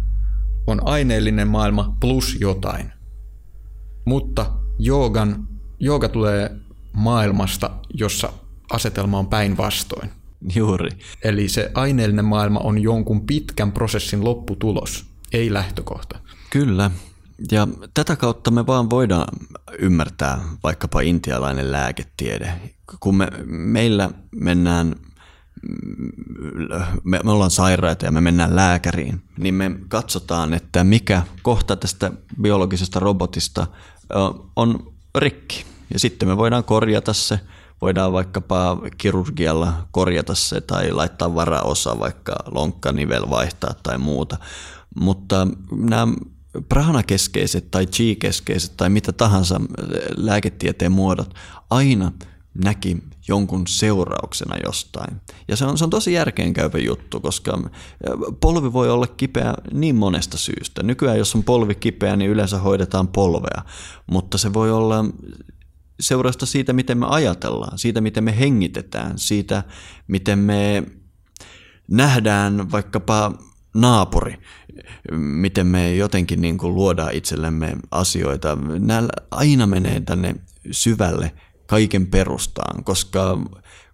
on aineellinen maailma plus jotain, mutta joogan jooga tulee maailmasta, jossa asetelma on päinvastoin. Juuri. Eli se aineellinen maailma on jonkun pitkän prosessin lopputulos, ei lähtökohta. Kyllä. Ja tätä kautta me vaan voidaan ymmärtää vaikkapa intialainen lääketiede. Kun me, meillä mennään, me, me ollaan sairaita ja me mennään lääkäriin, niin me katsotaan, että mikä kohta tästä biologisesta robotista on rikki. Ja sitten me voidaan korjata se, voidaan vaikkapa kirurgialla korjata se tai laittaa varaosa, vaikka lonkkanivel vaihtaa tai muuta. Mutta nämä prana-keskeiset tai chi-keskeiset tai mitä tahansa lääketieteen muodot aina näki jonkun seurauksena jostain. Ja se on, se on tosi järkeenkäypä juttu, koska polvi voi olla kipeä niin monesta syystä. Nykyään jos on polvi kipeä, niin yleensä hoidetaan polvea, mutta se voi olla seurausta siitä, miten me ajatellaan, siitä, miten me hengitetään, siitä, miten me nähdään vaikkapa naapuri, miten me jotenkin niin kuin luodaan itsellemme asioita. Nämä aina menee tänne syvälle kaiken perustaan, koska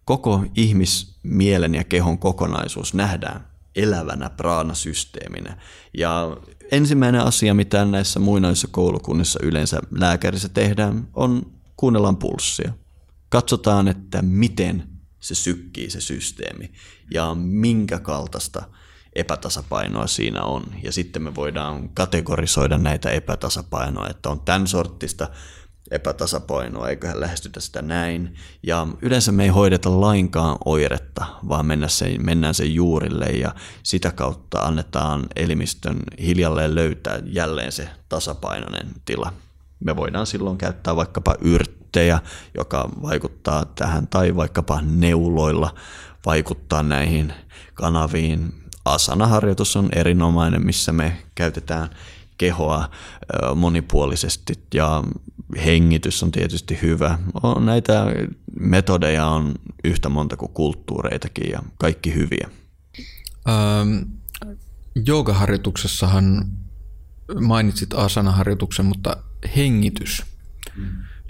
koko ihmismielen ja kehon kokonaisuus nähdään elävänä praanasysteeminä. Ja ensimmäinen asia, mitä näissä muinaisissa koulukunnissa yleensä lääkärissä tehdään, on kuunnellaan pulssia. Katsotaan, että miten se sykkii se systeemi ja minkä kaltaista epätasapainoa siinä on. Ja sitten me voidaan kategorisoida näitä epätasapainoja, että on tämän sorttista epätasapainoa, eiköhän lähestytä sitä näin. Ja yleensä me ei hoideta lainkaan oiretta, vaan mennään sen, mennään sen juurille ja sitä kautta annetaan elimistön hiljalleen löytää jälleen se tasapainoinen tila. Me voidaan silloin käyttää vaikkapa yrttejä, joka vaikuttaa tähän, tai vaikkapa neuloilla vaikuttaa näihin kanaviin. Asana-harjoitus on erinomainen, missä me käytetään kehoa monipuolisesti ja hengitys on tietysti hyvä. Näitä metodeja on yhtä monta kuin kulttuureitakin ja kaikki hyviä. Ähm, joogaharjoituksessahan mainitsit asana-harjoituksen, mutta hengitys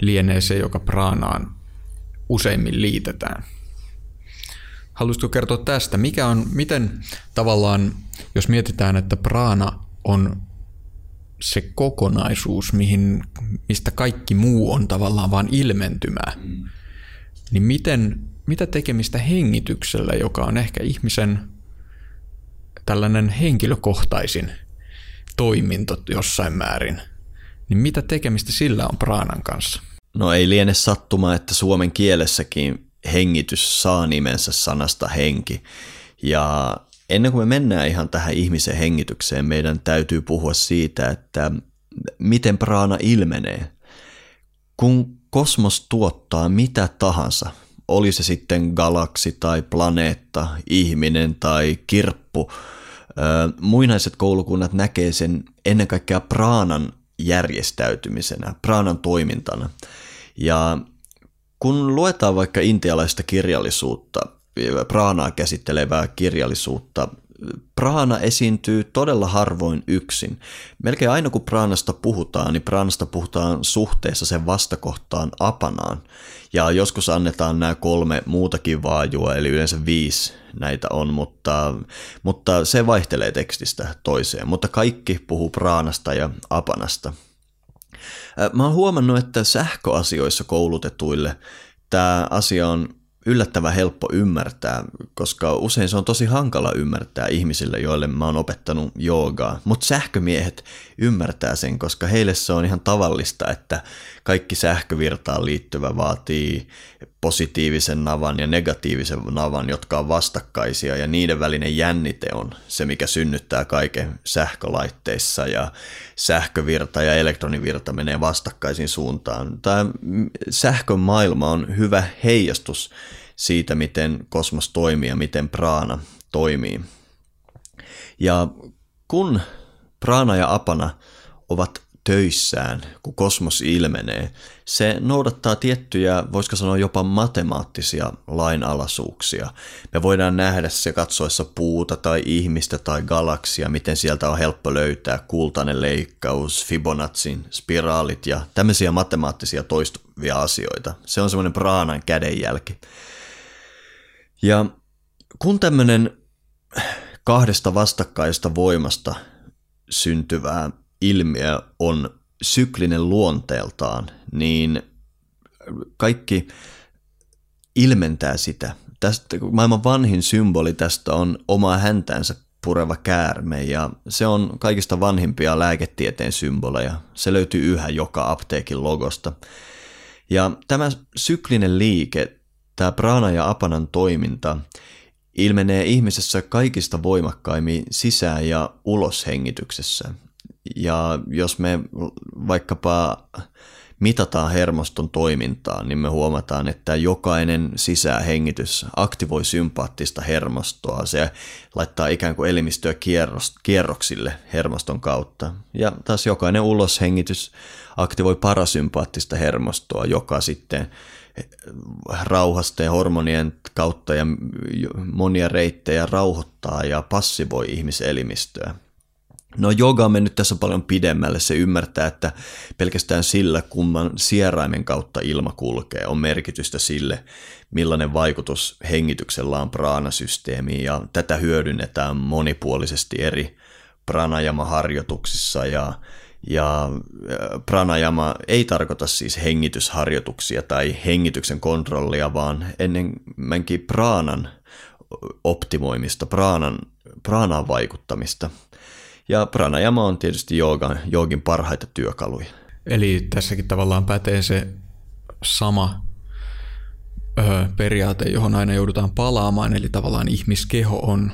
lienee se, joka praanaan useimmin liitetään. Haluaisitko kertoa tästä, mikä on, miten tavallaan, jos mietitään, että praana on se kokonaisuus, mihin, mistä kaikki muu on tavallaan vaan ilmentymää, mm. niin miten, mitä tekemistä hengityksellä, joka on ehkä ihmisen tällainen henkilökohtaisin toiminto jossain määrin, niin mitä tekemistä sillä on praanan kanssa? No ei liene sattumaa, että suomen kielessäkin hengitys saa nimensä sanasta henki. Ja ennen kuin me mennään ihan tähän ihmisen hengitykseen, meidän täytyy puhua siitä, että miten praana ilmenee. Kun kosmos tuottaa mitä tahansa, oli se sitten galaksi tai planeetta, ihminen tai kirppu, muinaiset koulukunnat näkee sen ennen kaikkea praanan järjestäytymisenä, praanan toimintana. Ja kun luetaan vaikka intialaista kirjallisuutta, praanaa käsittelevää kirjallisuutta, praana esiintyy todella harvoin yksin. Melkein aina kun praanasta puhutaan, niin praanasta puhutaan suhteessa sen vastakohtaan apanaan. Ja joskus annetaan nämä kolme muutakin vaajua, eli yleensä viisi näitä on, mutta, mutta se vaihtelee tekstistä toiseen. Mutta kaikki puhuu praanasta ja apanasta. Mä oon huomannut, että sähköasioissa koulutetuille tämä asia on yllättävän helppo ymmärtää, koska usein se on tosi hankala ymmärtää ihmisille, joille mä oon opettanut joogaa. Mutta sähkömiehet ymmärtää sen, koska heille se on ihan tavallista, että kaikki sähkövirtaan liittyvä vaatii positiivisen navan ja negatiivisen navan, jotka on vastakkaisia, ja niiden välinen jännite on se, mikä synnyttää kaiken sähkölaitteissa, ja sähkövirta ja elektronivirta menee vastakkaisiin suuntaan. Tämä sähkön maailma on hyvä heijastus siitä, miten kosmos toimii ja miten praana toimii. Ja kun praana ja apana ovat töissään, kun kosmos ilmenee, se noudattaa tiettyjä, voisiko sanoa jopa matemaattisia lainalaisuuksia. Me voidaan nähdä se katsoessa puuta tai ihmistä tai galaksia, miten sieltä on helppo löytää kultainen leikkaus, Fibonacin spiraalit ja tämmöisiä matemaattisia toistuvia asioita. Se on semmoinen praanan kädenjälki. Ja kun tämmöinen kahdesta vastakkaista voimasta syntyvää ilmiö on syklinen luonteeltaan, niin kaikki ilmentää sitä. Tästä, maailman vanhin symboli tästä on omaa häntäänsä pureva käärme, ja se on kaikista vanhimpia lääketieteen symboleja. Se löytyy yhä joka apteekin logosta. Ja tämä syklinen liike, tämä praana ja apanan toiminta, ilmenee ihmisessä kaikista voimakkaimmin sisään- ja uloshengityksessä. Ja jos me vaikkapa mitataan hermoston toimintaa, niin me huomataan, että jokainen sisäänhengitys aktivoi sympaattista hermostoa. Se laittaa ikään kuin elimistöä kierroksille hermoston kautta. Ja taas jokainen uloshengitys aktivoi parasympaattista hermostoa, joka sitten rauhasten hormonien kautta ja monia reittejä rauhoittaa ja passivoi ihmiselimistöä. No jooga on mennyt tässä paljon pidemmälle. Se ymmärtää, että pelkästään sillä, kumman sieraimen kautta ilma kulkee, on merkitystä sille, millainen vaikutus hengityksellä on praanasysteemiin, ja tätä hyödynnetään monipuolisesti eri pranajama-harjoituksissa. Ja, ja pranajama ei tarkoita siis hengitysharjoituksia tai hengityksen kontrollia, vaan enemmänkin praanan optimoimista, praanan, praanaan vaikuttamista. Ja pranajama on tietysti joogan, joogin parhaita työkaluja. Eli tässäkin tavallaan pätee se sama ö, periaate, johon aina joudutaan palaamaan, eli tavallaan ihmiskeho on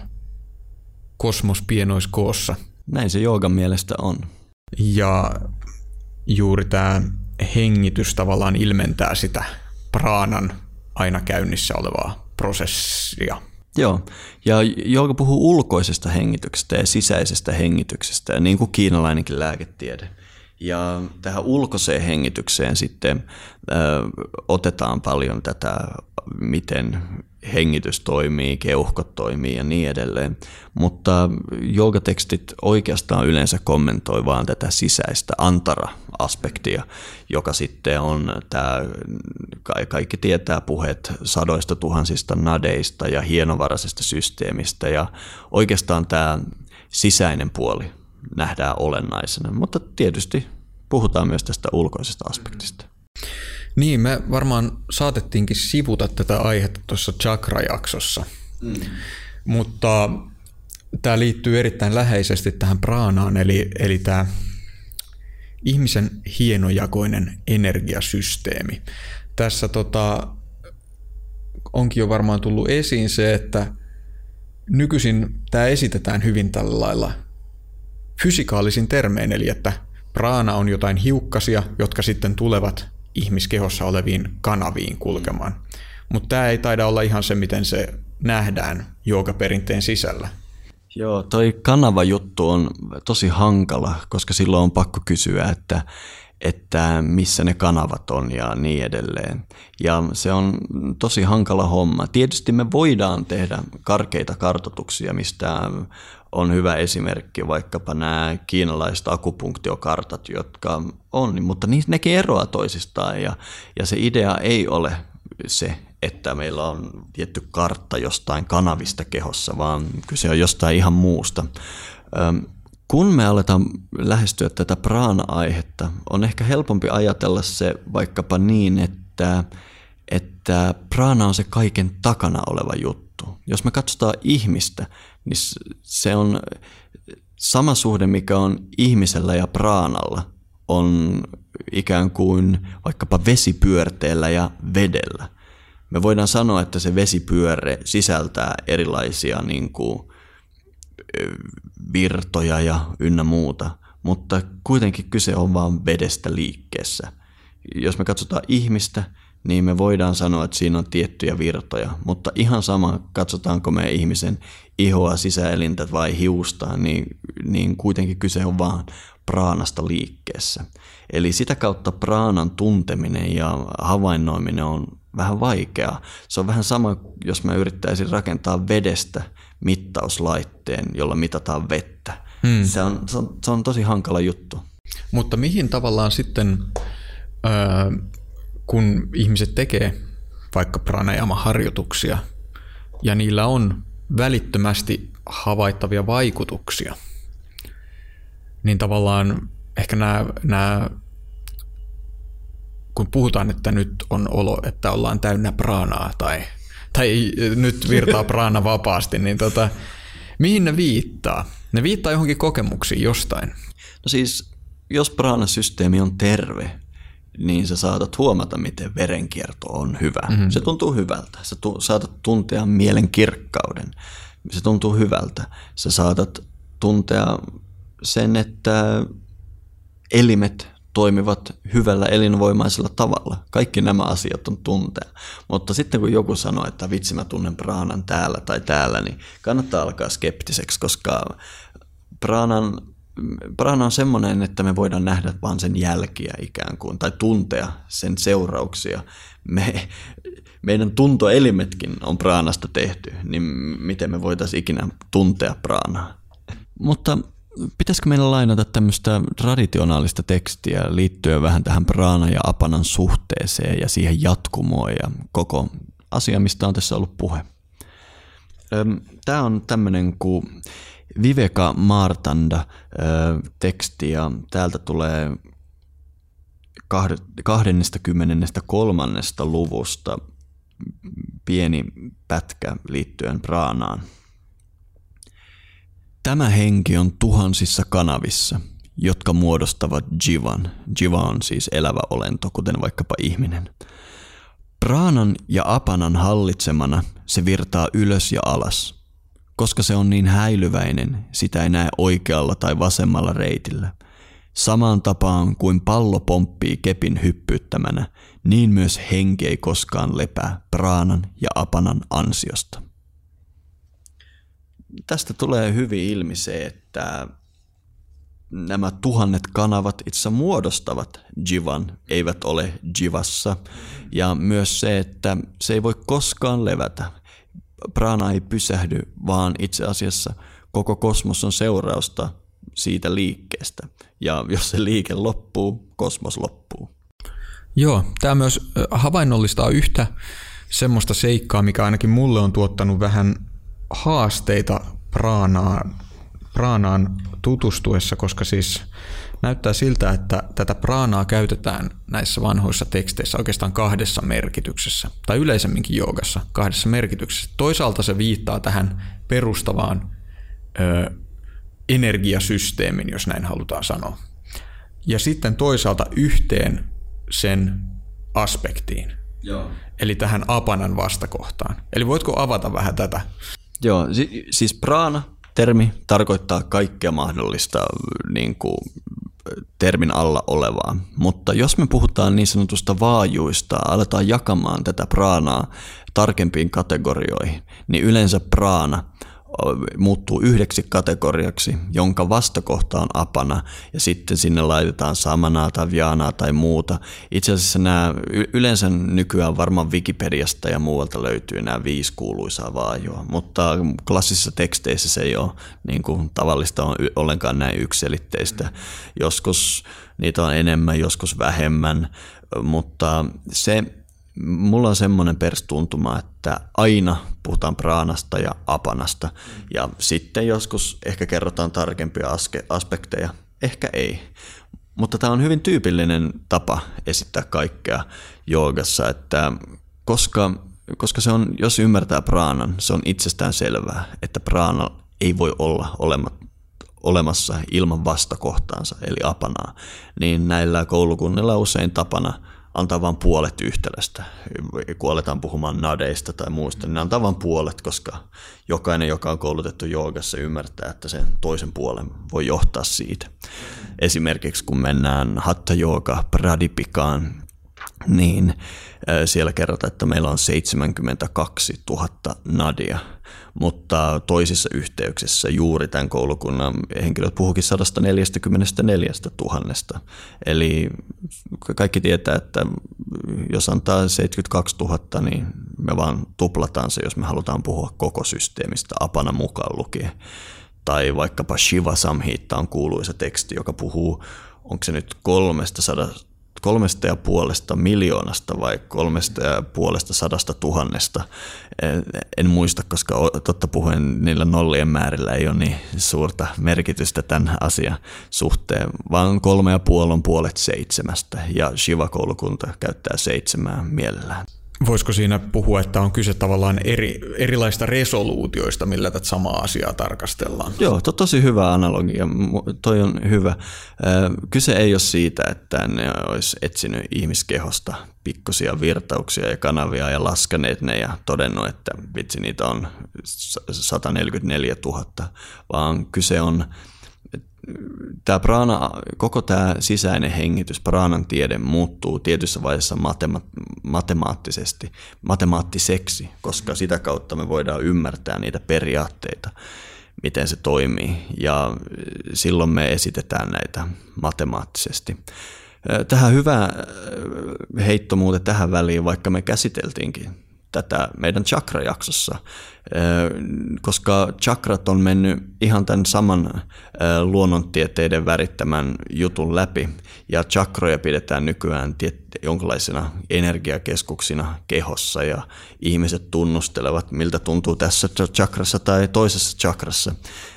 kosmospienoiskoossa. Näin se joogan mielestä on. Ja juuri tämä hengitys tavallaan ilmentää sitä praanan aina käynnissä olevaa prosessia. Joo, ja jooga puhuu ulkoisesta hengityksestä ja sisäisestä hengityksestä, niin kuin kiinalainenkin lääketiede. Ja tähän ulkoiseen hengitykseen sitten ö, otetaan paljon tätä miten hengitys toimii, keuhkot toimii ja niin edelleen. Mutta joogatekstit oikeastaan yleensä kommentoi vaan tätä sisäistä antara-aspektia, joka sitten on tämä, kaikki tietää puheet sadoista tuhansista nadeista ja hienovaraisesta systeemistä, ja oikeastaan tämä sisäinen puoli nähdään olennaisena, mutta tietysti puhutaan myös tästä ulkoisesta aspektista. Niin, me varmaan saatettiinkin sivuta tätä aihetta tuossa chakra-jaksossa, mm. mutta tämä liittyy erittäin läheisesti tähän praanaan, eli, eli tämä ihmisen hienojakoinen energiasysteemi. Tässä tota, onkin jo varmaan tullut esiin se, että nykyisin tämä esitetään hyvin tällä lailla fysikaalisin termein, eli että praana on jotain hiukkasia, jotka sitten tulevat ihmiskehossa oleviin kanaviin kulkemaan. Mutta tämä ei taida olla ihan se, miten se nähdään joogaperinteen sisällä. Joo, toi kanavajuttu on tosi hankala, koska silloin on pakko kysyä, että, että missä ne kanavat on ja niin edelleen. Ja se on tosi hankala homma. Tietysti me voidaan tehdä karkeita kartoituksia, mistä on hyvä esimerkki vaikkapa nämä kiinalaiset akupunktiokartat, jotka on, mutta nekin eroaa toisistaan, ja, ja se idea ei ole se, että meillä on tietty kartta jostain kanavista kehossa, vaan kyse on jostain ihan muusta. Kun me aletaan lähestyä tätä praana-aihetta, on ehkä helpompi ajatella se vaikkapa niin, että, että praana on se kaiken takana oleva juttu. Jos me katsotaan ihmistä, niin se on sama suhde, mikä on ihmisellä ja praanalla, on ikään kuin vaikkapa vesipyörteellä ja vedellä. Me voidaan sanoa, että se vesipyörre sisältää erilaisia niin kuin virtoja ja ynnä muuta, mutta kuitenkin kyse on vain vedestä liikkeessä. Jos me katsotaan ihmistä, niin me voidaan sanoa, että siinä on tiettyjä virtoja, mutta ihan sama, katsotaanko me ihmisen ihoa, sisäelintä vai hiusta, niin, niin kuitenkin kyse on vain praanasta liikkeessä. Eli sitä kautta praanan tunteminen ja havainnoiminen on vähän vaikeaa. Se on vähän sama, jos mä yrittäisin rakentaa vedestä mittauslaitteen, jolla mitataan vettä. Hmm. Se on, se on, se on tosi hankala juttu. Mutta mihin tavallaan sitten, Öö... kun ihmiset tekee vaikka pranayama-harjoituksia ja niillä on välittömästi havaittavia vaikutuksia, niin tavallaan ehkä nämä, nämä kun puhutaan, että nyt on olo, että ollaan täynnä praanaa tai, tai nyt virtaa praana vapaasti, niin tota, mihin ne viittaa? Ne viittaa johonkin kokemuksiin jostain. No siis, jos praanasysteemi on terve, niin sä saatat huomata, miten verenkierto on hyvä. Mm-hmm. Se tuntuu hyvältä. Sä tu- saatat tuntea mielen kirkkauden. Se tuntuu hyvältä. Sä saatat tuntea sen, että elimet toimivat hyvällä elinvoimaisella tavalla. Kaikki nämä asiat on tunteja. Mutta sitten kun joku sanoo, että vitsi mä tunnen praanan täällä tai täällä, niin kannattaa alkaa skeptiseksi, koska praanan Prana on semmoinen, että me voidaan nähdä vaan sen jälkiä ikään kuin, tai tuntea sen seurauksia. Me, meidän tuntoelimetkin on praanasta tehty, niin miten me voitaisiin ikinä tuntea praanaa. Mutta pitäisikö meillä lainata tämmöistä traditionaalista tekstiä liittyen vähän tähän praana ja apanan suhteeseen ja siihen jatkumoon ja koko asia, mistä on tässä ollut puhe. Tämä on tämmöinen kuin Viveka Martanda-teksti, ja täältä tulee kaksikymmentäkolme luvusta pieni pätkä liittyen praanaan. Tämä henki on tuhansissa kanavissa, jotka muodostavat jivan. Jiva on siis elävä olento, kuten vaikkapa ihminen. Praanan ja apanan hallitsemana se virtaa ylös ja alas. Koska se on niin häilyväinen, sitä ei näe oikealla tai vasemmalla reitillä. Samaan tapaan kuin pallo pomppii kepin hyppyyttämänä, niin myös henki ei koskaan lepää praanan ja apanan ansiosta. Tästä tulee hyvin ilmi se, että nämä tuhannet kanavat itse muodostavat jivan, eivät ole jivassa. Ja myös se, että se ei voi koskaan levätä. Prana ei pysähdy, vaan itse asiassa koko kosmos on seurausta siitä liikkeestä. Ja jos se liike loppuu, kosmos loppuu. Joo, tämä myös havainnollistaa yhtä semmoista seikkaa, mikä ainakin mulle on tuottanut vähän haasteita pranaan, pranaan tutustuessa, koska siis näyttää siltä, että tätä pranaa käytetään näissä vanhoissa teksteissä oikeastaan kahdessa merkityksessä, tai yleisemminkin joogassa kahdessa merkityksessä. Toisaalta se viittaa tähän perustavaan ö, energiasysteemin, jos näin halutaan sanoa. Ja sitten toisaalta yhteen sen aspektiin, joo, eli tähän apanan vastakohtaan. Eli voitko avata vähän tätä? Joo, siis prana termi tarkoittaa kaikkea mahdollista niin kuin termin alla olevaa, mutta jos me puhutaan niin sanotusta vaajuista, aletaan jakamaan tätä pranaa tarkempiin kategorioihin, niin yleensä prana muuttuu yhdeksi kategoriaksi, jonka vastakohta on apana, ja sitten sinne laitetaan samanaa tai vianaa tai muuta. Itse asiassa nämä yleensä nykyään varmaan Wikipediasta ja muualta löytyy nämä viisi kuuluisaa vaajua, mutta klassisissa teksteissä se ei ole niin kuin tavallista on ollenkaan näin yksiselitteistä. Joskus niitä on enemmän, joskus vähemmän, mutta se mulla on semmoinen perstuntuma, että aina puhutaan praanasta ja apanasta ja sitten joskus ehkä kerrotaan tarkempia aske- aspekteja, ehkä ei. Mutta tämä on hyvin tyypillinen tapa esittää kaikkea joogassa, että koska, koska se on, jos ymmärtää praanan, se on itsestään selvää, että praana ei voi olla olematta olemassa ilman vastakohtaansa, eli apanaa, niin näillä koulukunnilla usein tapana antaa vain puolet yhtälöstä, kun aletaan puhumaan nadeista tai muusta, niin antaa vain puolet, koska jokainen, joka on koulutettu joogassa, ymmärtää, että sen toisen puolen voi johtaa siitä. Esimerkiksi kun mennään hatha jooga pradipikaan, niin siellä kerrotaan, että meillä on seitsemänkymmentäkaksituhatta nadia, mutta toisissa yhteyksissä juuri tämän koulukunnan henkilöt puhuukin sata neljäkymmentäneljä tuhatta. Eli kaikki tietää, että jos antaa seitsemänkymmentäkaksituhatta, niin me vaan tuplataan se, jos me halutaan puhua koko systeemistä, apana mukaan lukien. Tai vaikkapa Shiva Samhita on kuuluisa teksti, joka puhuu, onko se nyt kolmestasadasta, kolmesta ja puolesta miljoonasta vai kolmesta ja puolesta sadasta tuhannesta. En muista, koska totta puhuen niillä nollien määrillä ei ole niin suurta merkitystä tämän asian suhteen, vaan kolme ja puoli on puolet seitsemästä ja Shiva-koulukunta käyttää seitsemää mielellään. Voisiko siinä puhua, että on kyse tavallaan eri, erilaista resoluutioista, millä tätä samaa asiaa tarkastellaan? Joo, to, tosi hyvä analogia. Toi on hyvä. Kyse ei ole siitä, että ne olisi etsinyt ihmiskehosta pikkusia virtauksia ja kanavia ja laskeneet ne ja todennut, että vitsi, niitä on sata neljäkymmentäneljä tuhatta, vaan kyse on Tämä prana, koko tämä sisäinen hengitys, pranan tiede muuttuu tietyssä vaiheessa matema- matemaattisesti, matemaattiseksi, koska sitä kautta me voidaan ymmärtää niitä periaatteita, miten se toimii, ja silloin me esitetään näitä matemaattisesti. Tähän hyvä heitto muuten tähän väliin, vaikka me käsiteltiinkin tätä meidän chakra-jaksossa, koska chakrat on mennyt ihan tämän saman luonnontieteiden värittämän jutun läpi, ja chakroja pidetään nykyään jonkinlaisena energiakeskuksina kehossa, ja ihmiset tunnustelevat, miltä tuntuu tässä chakrassa tai toisessa chakrassa,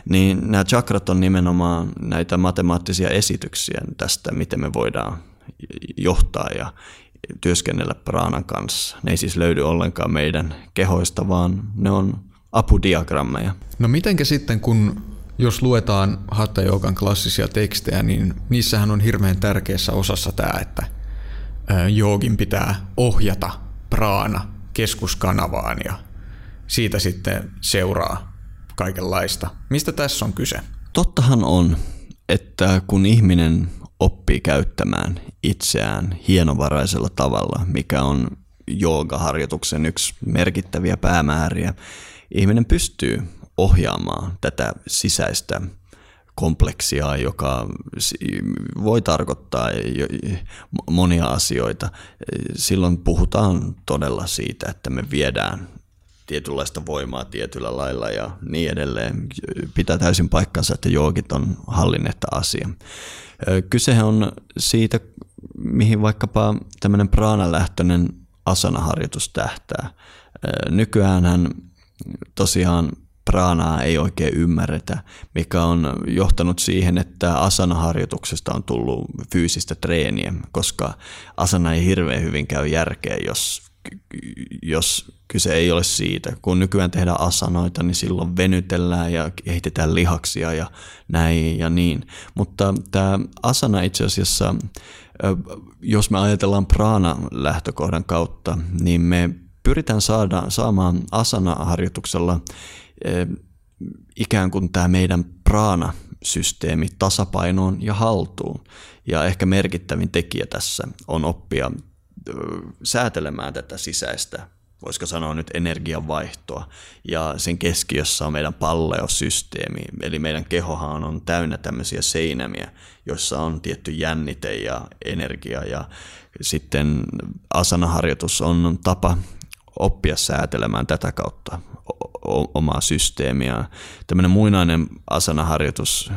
niin nämä chakrat on nimenomaan näitä matemaattisia esityksiä tästä, miten me voidaan johtaa ja työskennellä praanan kanssa. Ne ei siis löydy ollenkaan meidän kehoista, vaan ne on apudiagrammeja. No mitenkä sitten, kun jos luetaan hatha joogan klassisia tekstejä, niin niissähän on hirveän tärkeässä osassa tämä, että joogin pitää ohjata praana keskuskanavaan ja siitä sitten seuraa kaikenlaista. Mistä tässä on kyse? Tottahan on, että kun ihminen oppii käyttämään itseään hienovaraisella tavalla, mikä on joogaharjoituksen yksi merkittäviä päämääriä. Ihminen pystyy ohjaamaan tätä sisäistä kompleksia, joka voi tarkoittaa monia asioita. Silloin puhutaan todella siitä, että me viedään tietynlaista voimaa tietyllä lailla ja niin edelleen. Pitää täysin paikkansa, että joogit on hallinneetta asia. Kyse on siitä, mihin vaikkapa tämmöinen praanalähtöinen asanaharjoitus tähtää. Nykyäänhän tosiaan praanaa ei oikein ymmärretä, mikä on johtanut siihen, että asanaharjoituksesta on tullut fyysistä treeniä, koska asana ei hirveän hyvin käy järkeä, jos, jos kyse ei ole siitä. Kun nykyään tehdään asanoita, niin silloin venytellään ja kehitetään lihaksia ja näin ja niin. Mutta tämä asana itse asiassa, jos me ajatellaan praana-lähtökohdan kautta, niin me pyritään saada, saamaan asana-harjoituksella ikään kuin tämä meidän praana-systeemi tasapainoon ja haltuun. Ja ehkä merkittävin tekijä tässä on oppia säätelemään tätä sisäistä, voisiko sanoa nyt energianvaihtoa, ja sen keskiössä on meidän palleosysteemi, eli meidän kehohan on täynnä tämmöisiä seinämiä, joissa on tietty jännite ja energia, ja sitten asanaharjoitus on tapa oppia säätelemään tätä kautta omaa systeemiä. Tämmöinen muinainen asanaharjoitus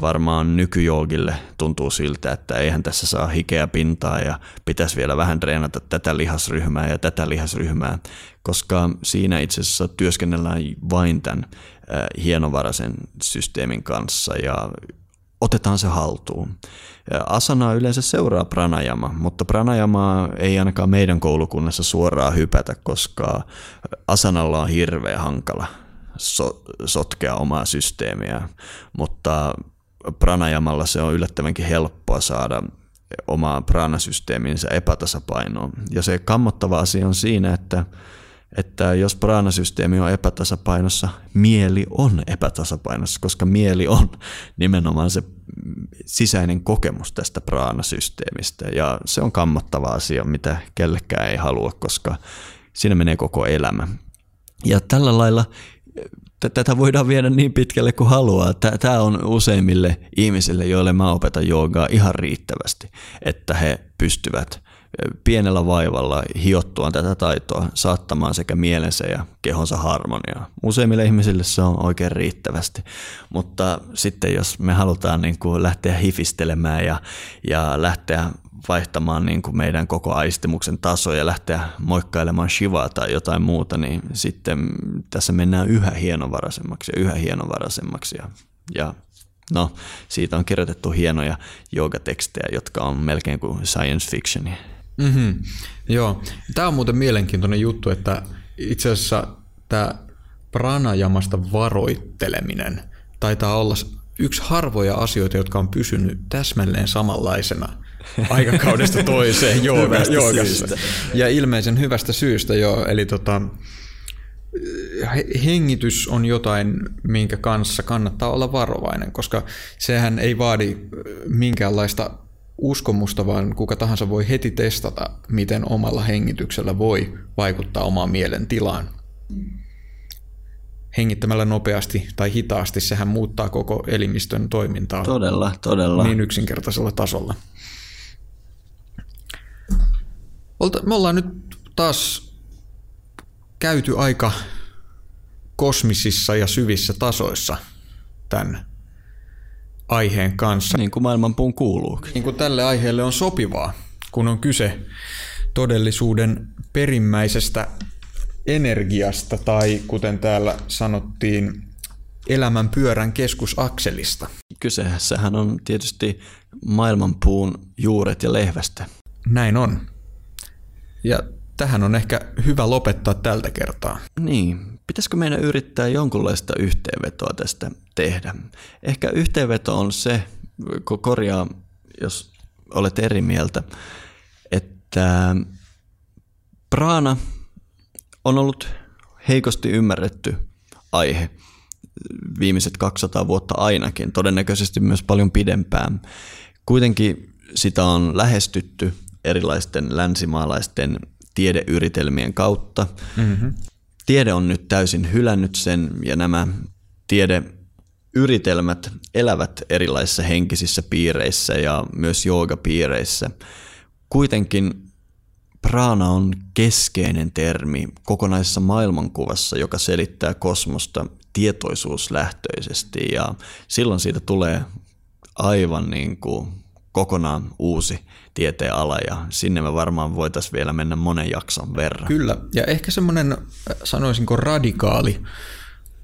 varmaan nykyjoogille tuntuu siltä, että eihän tässä saa hikeä pintaa ja pitäisi vielä vähän treenata tätä lihasryhmää ja tätä lihasryhmää, koska siinä itse asiassa työskennellään vain tämän hienovaraisen systeemin kanssa ja otetaan se haltuun. Asanaa yleensä seuraa pranajama, mutta pranajamaa ei ainakaan meidän koulukunnassa suoraan hypätä, koska asanalla on hirveän hankala so- sotkea omaa systeemiä, mutta pranajamalla se on yllättävänkin helppoa saada omaa pranasysteeminsä epätasapainoon. Ja se kammottava asia on siinä, että että jos praanasysteemi on epätasapainossa, mieli on epätasapainossa, koska mieli on nimenomaan se sisäinen kokemus tästä praanasysteemistä. Ja se on kammottava asia, mitä kellekään ei halua, koska siinä menee koko elämä. Ja tällä lailla tätä voidaan viedä niin pitkälle kuin haluaa. Tämä on useimmille ihmisille, joille mä opetan joogaa, ihan riittävästi, että he pystyvät pienellä vaivalla hiottuaan tätä taitoa saattamaan sekä mielensä ja kehonsa harmoniaa. Useimmille ihmisille se on oikein riittävästi, mutta sitten jos me halutaan niin kuin lähteä hifistelemään ja, ja lähteä vaihtamaan niin kuin meidän koko aistimuksen tasoja ja lähteä moikkailemaan shivaa tai jotain muuta, niin sitten tässä mennään yhä hienovaraisemmaksi ja yhä hienovaraisemmaksi ja, ja no, siitä on kirjoitettu hienoja joogatekstejä, jotka on melkein kuin science fictionia. Mm-hmm. Joo. Tämä on muuten mielenkiintoinen juttu, että itse asiassa tämä pranajamasta varoitteleminen taitaa olla yksi harvoja asioita, jotka on pysynyt täsmälleen samanlaisena aikakaudesta toiseen joogassa. Ja ilmeisen hyvästä syystä joo. Eli tota, hengitys on jotain, minkä kanssa kannattaa olla varovainen, koska sehän ei vaadi minkäänlaista uskomusta, vaan kuka tahansa voi heti testata, miten omalla hengityksellä voi vaikuttaa omaan mielen tilaan. Hengittämällä nopeasti tai hitaasti, sehän muuttaa koko elimistön toimintaa. Todella, todella. Niin yksinkertaisella tasolla. Me ollaan nyt taas käyty aika kosmisissa ja syvissä tasoissa tämän aiheen kanssa. Niin kuin maailmanpuun kuuluu. Niin kuin tälle aiheelle on sopivaa, kun on kyse todellisuuden perimmäisestä energiasta tai kuten täällä sanottiin, elämän pyörän keskusakselista. Kyseessähän on tietysti maailmanpuun juuret ja lehvästä. Näin on. Ja tähän on ehkä hyvä lopettaa tältä kertaa. Niin, pitäisikö meidän yrittää jonkunlaista yhteenvetoa tästä tehdä? Ehkä yhteenveto on se, kun korjaa, jos olet eri mieltä, että praana on ollut heikosti ymmärretty aihe viimeiset kaksisataa vuotta ainakin, todennäköisesti myös paljon pidempään. Kuitenkin sitä on lähestytty erilaisten länsimaalaisten tiedeyritelmien kautta. Mm-hmm. Tiede on nyt täysin hylännyt sen ja nämä tiede yritelmät elävät erilaisissa henkisissä piireissä ja myös joogapiireissä. Kuitenkin prana on keskeinen termi kokonaisessa maailmankuvassa, joka selittää kosmosta tietoisuuslähtöisesti, ja silloin siitä tulee aivan niin kuin kokonaan uusi tieteenala, ja sinne me varmaan voitaisiin vielä mennä monen jakson verran. Kyllä, ja ehkä semmoinen, sanoisinko, radikaali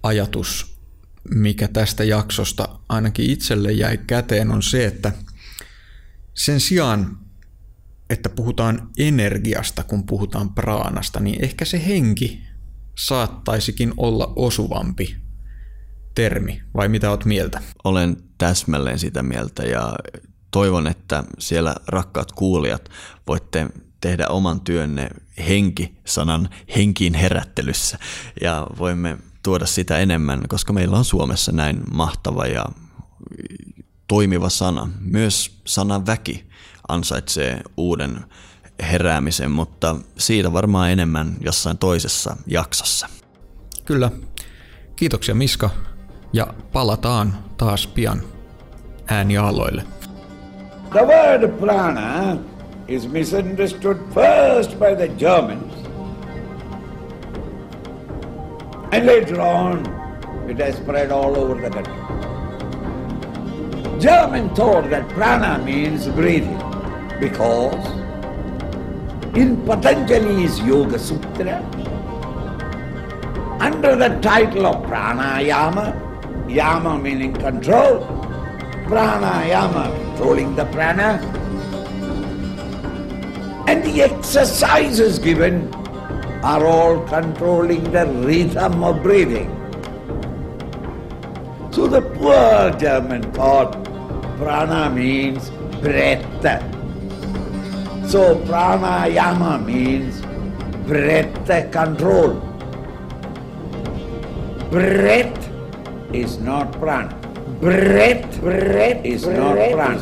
ajatus, mikä tästä jaksosta ainakin itselle jäi käteen, on se, että sen sijaan, että puhutaan energiasta, kun puhutaan praanasta, niin ehkä se henki saattaisikin olla osuvampi termi, vai mitä oot mieltä? Olen täsmälleen sitä mieltä, ja toivon, että siellä rakkaat kuulijat voitte tehdä oman työnne henki-sanan henkiin herättelyssä, ja voimme tuoda sitä enemmän, koska meillä on Suomessa näin mahtava ja toimiva sana. Myös sana väki ansaitsee uuden heräämisen, mutta siitä varmaan enemmän jossain toisessa jaksossa. Kyllä. Kiitoksia, Miska, ja palataan taas pian äänialoille. The word prana is misunderstood first by the Germans, and later on it has spread all over the country. German thought that prana means breathing, because in Patanjali's Yoga Sutra, under the title of Pranayama, Yama meaning control, Pranayama controlling the prana, and the exercises given are all controlling the rhythm of breathing. So the poor German thought prana means breath. So pranayama means breath control. Breath is not prana. Breath, breath is not prana.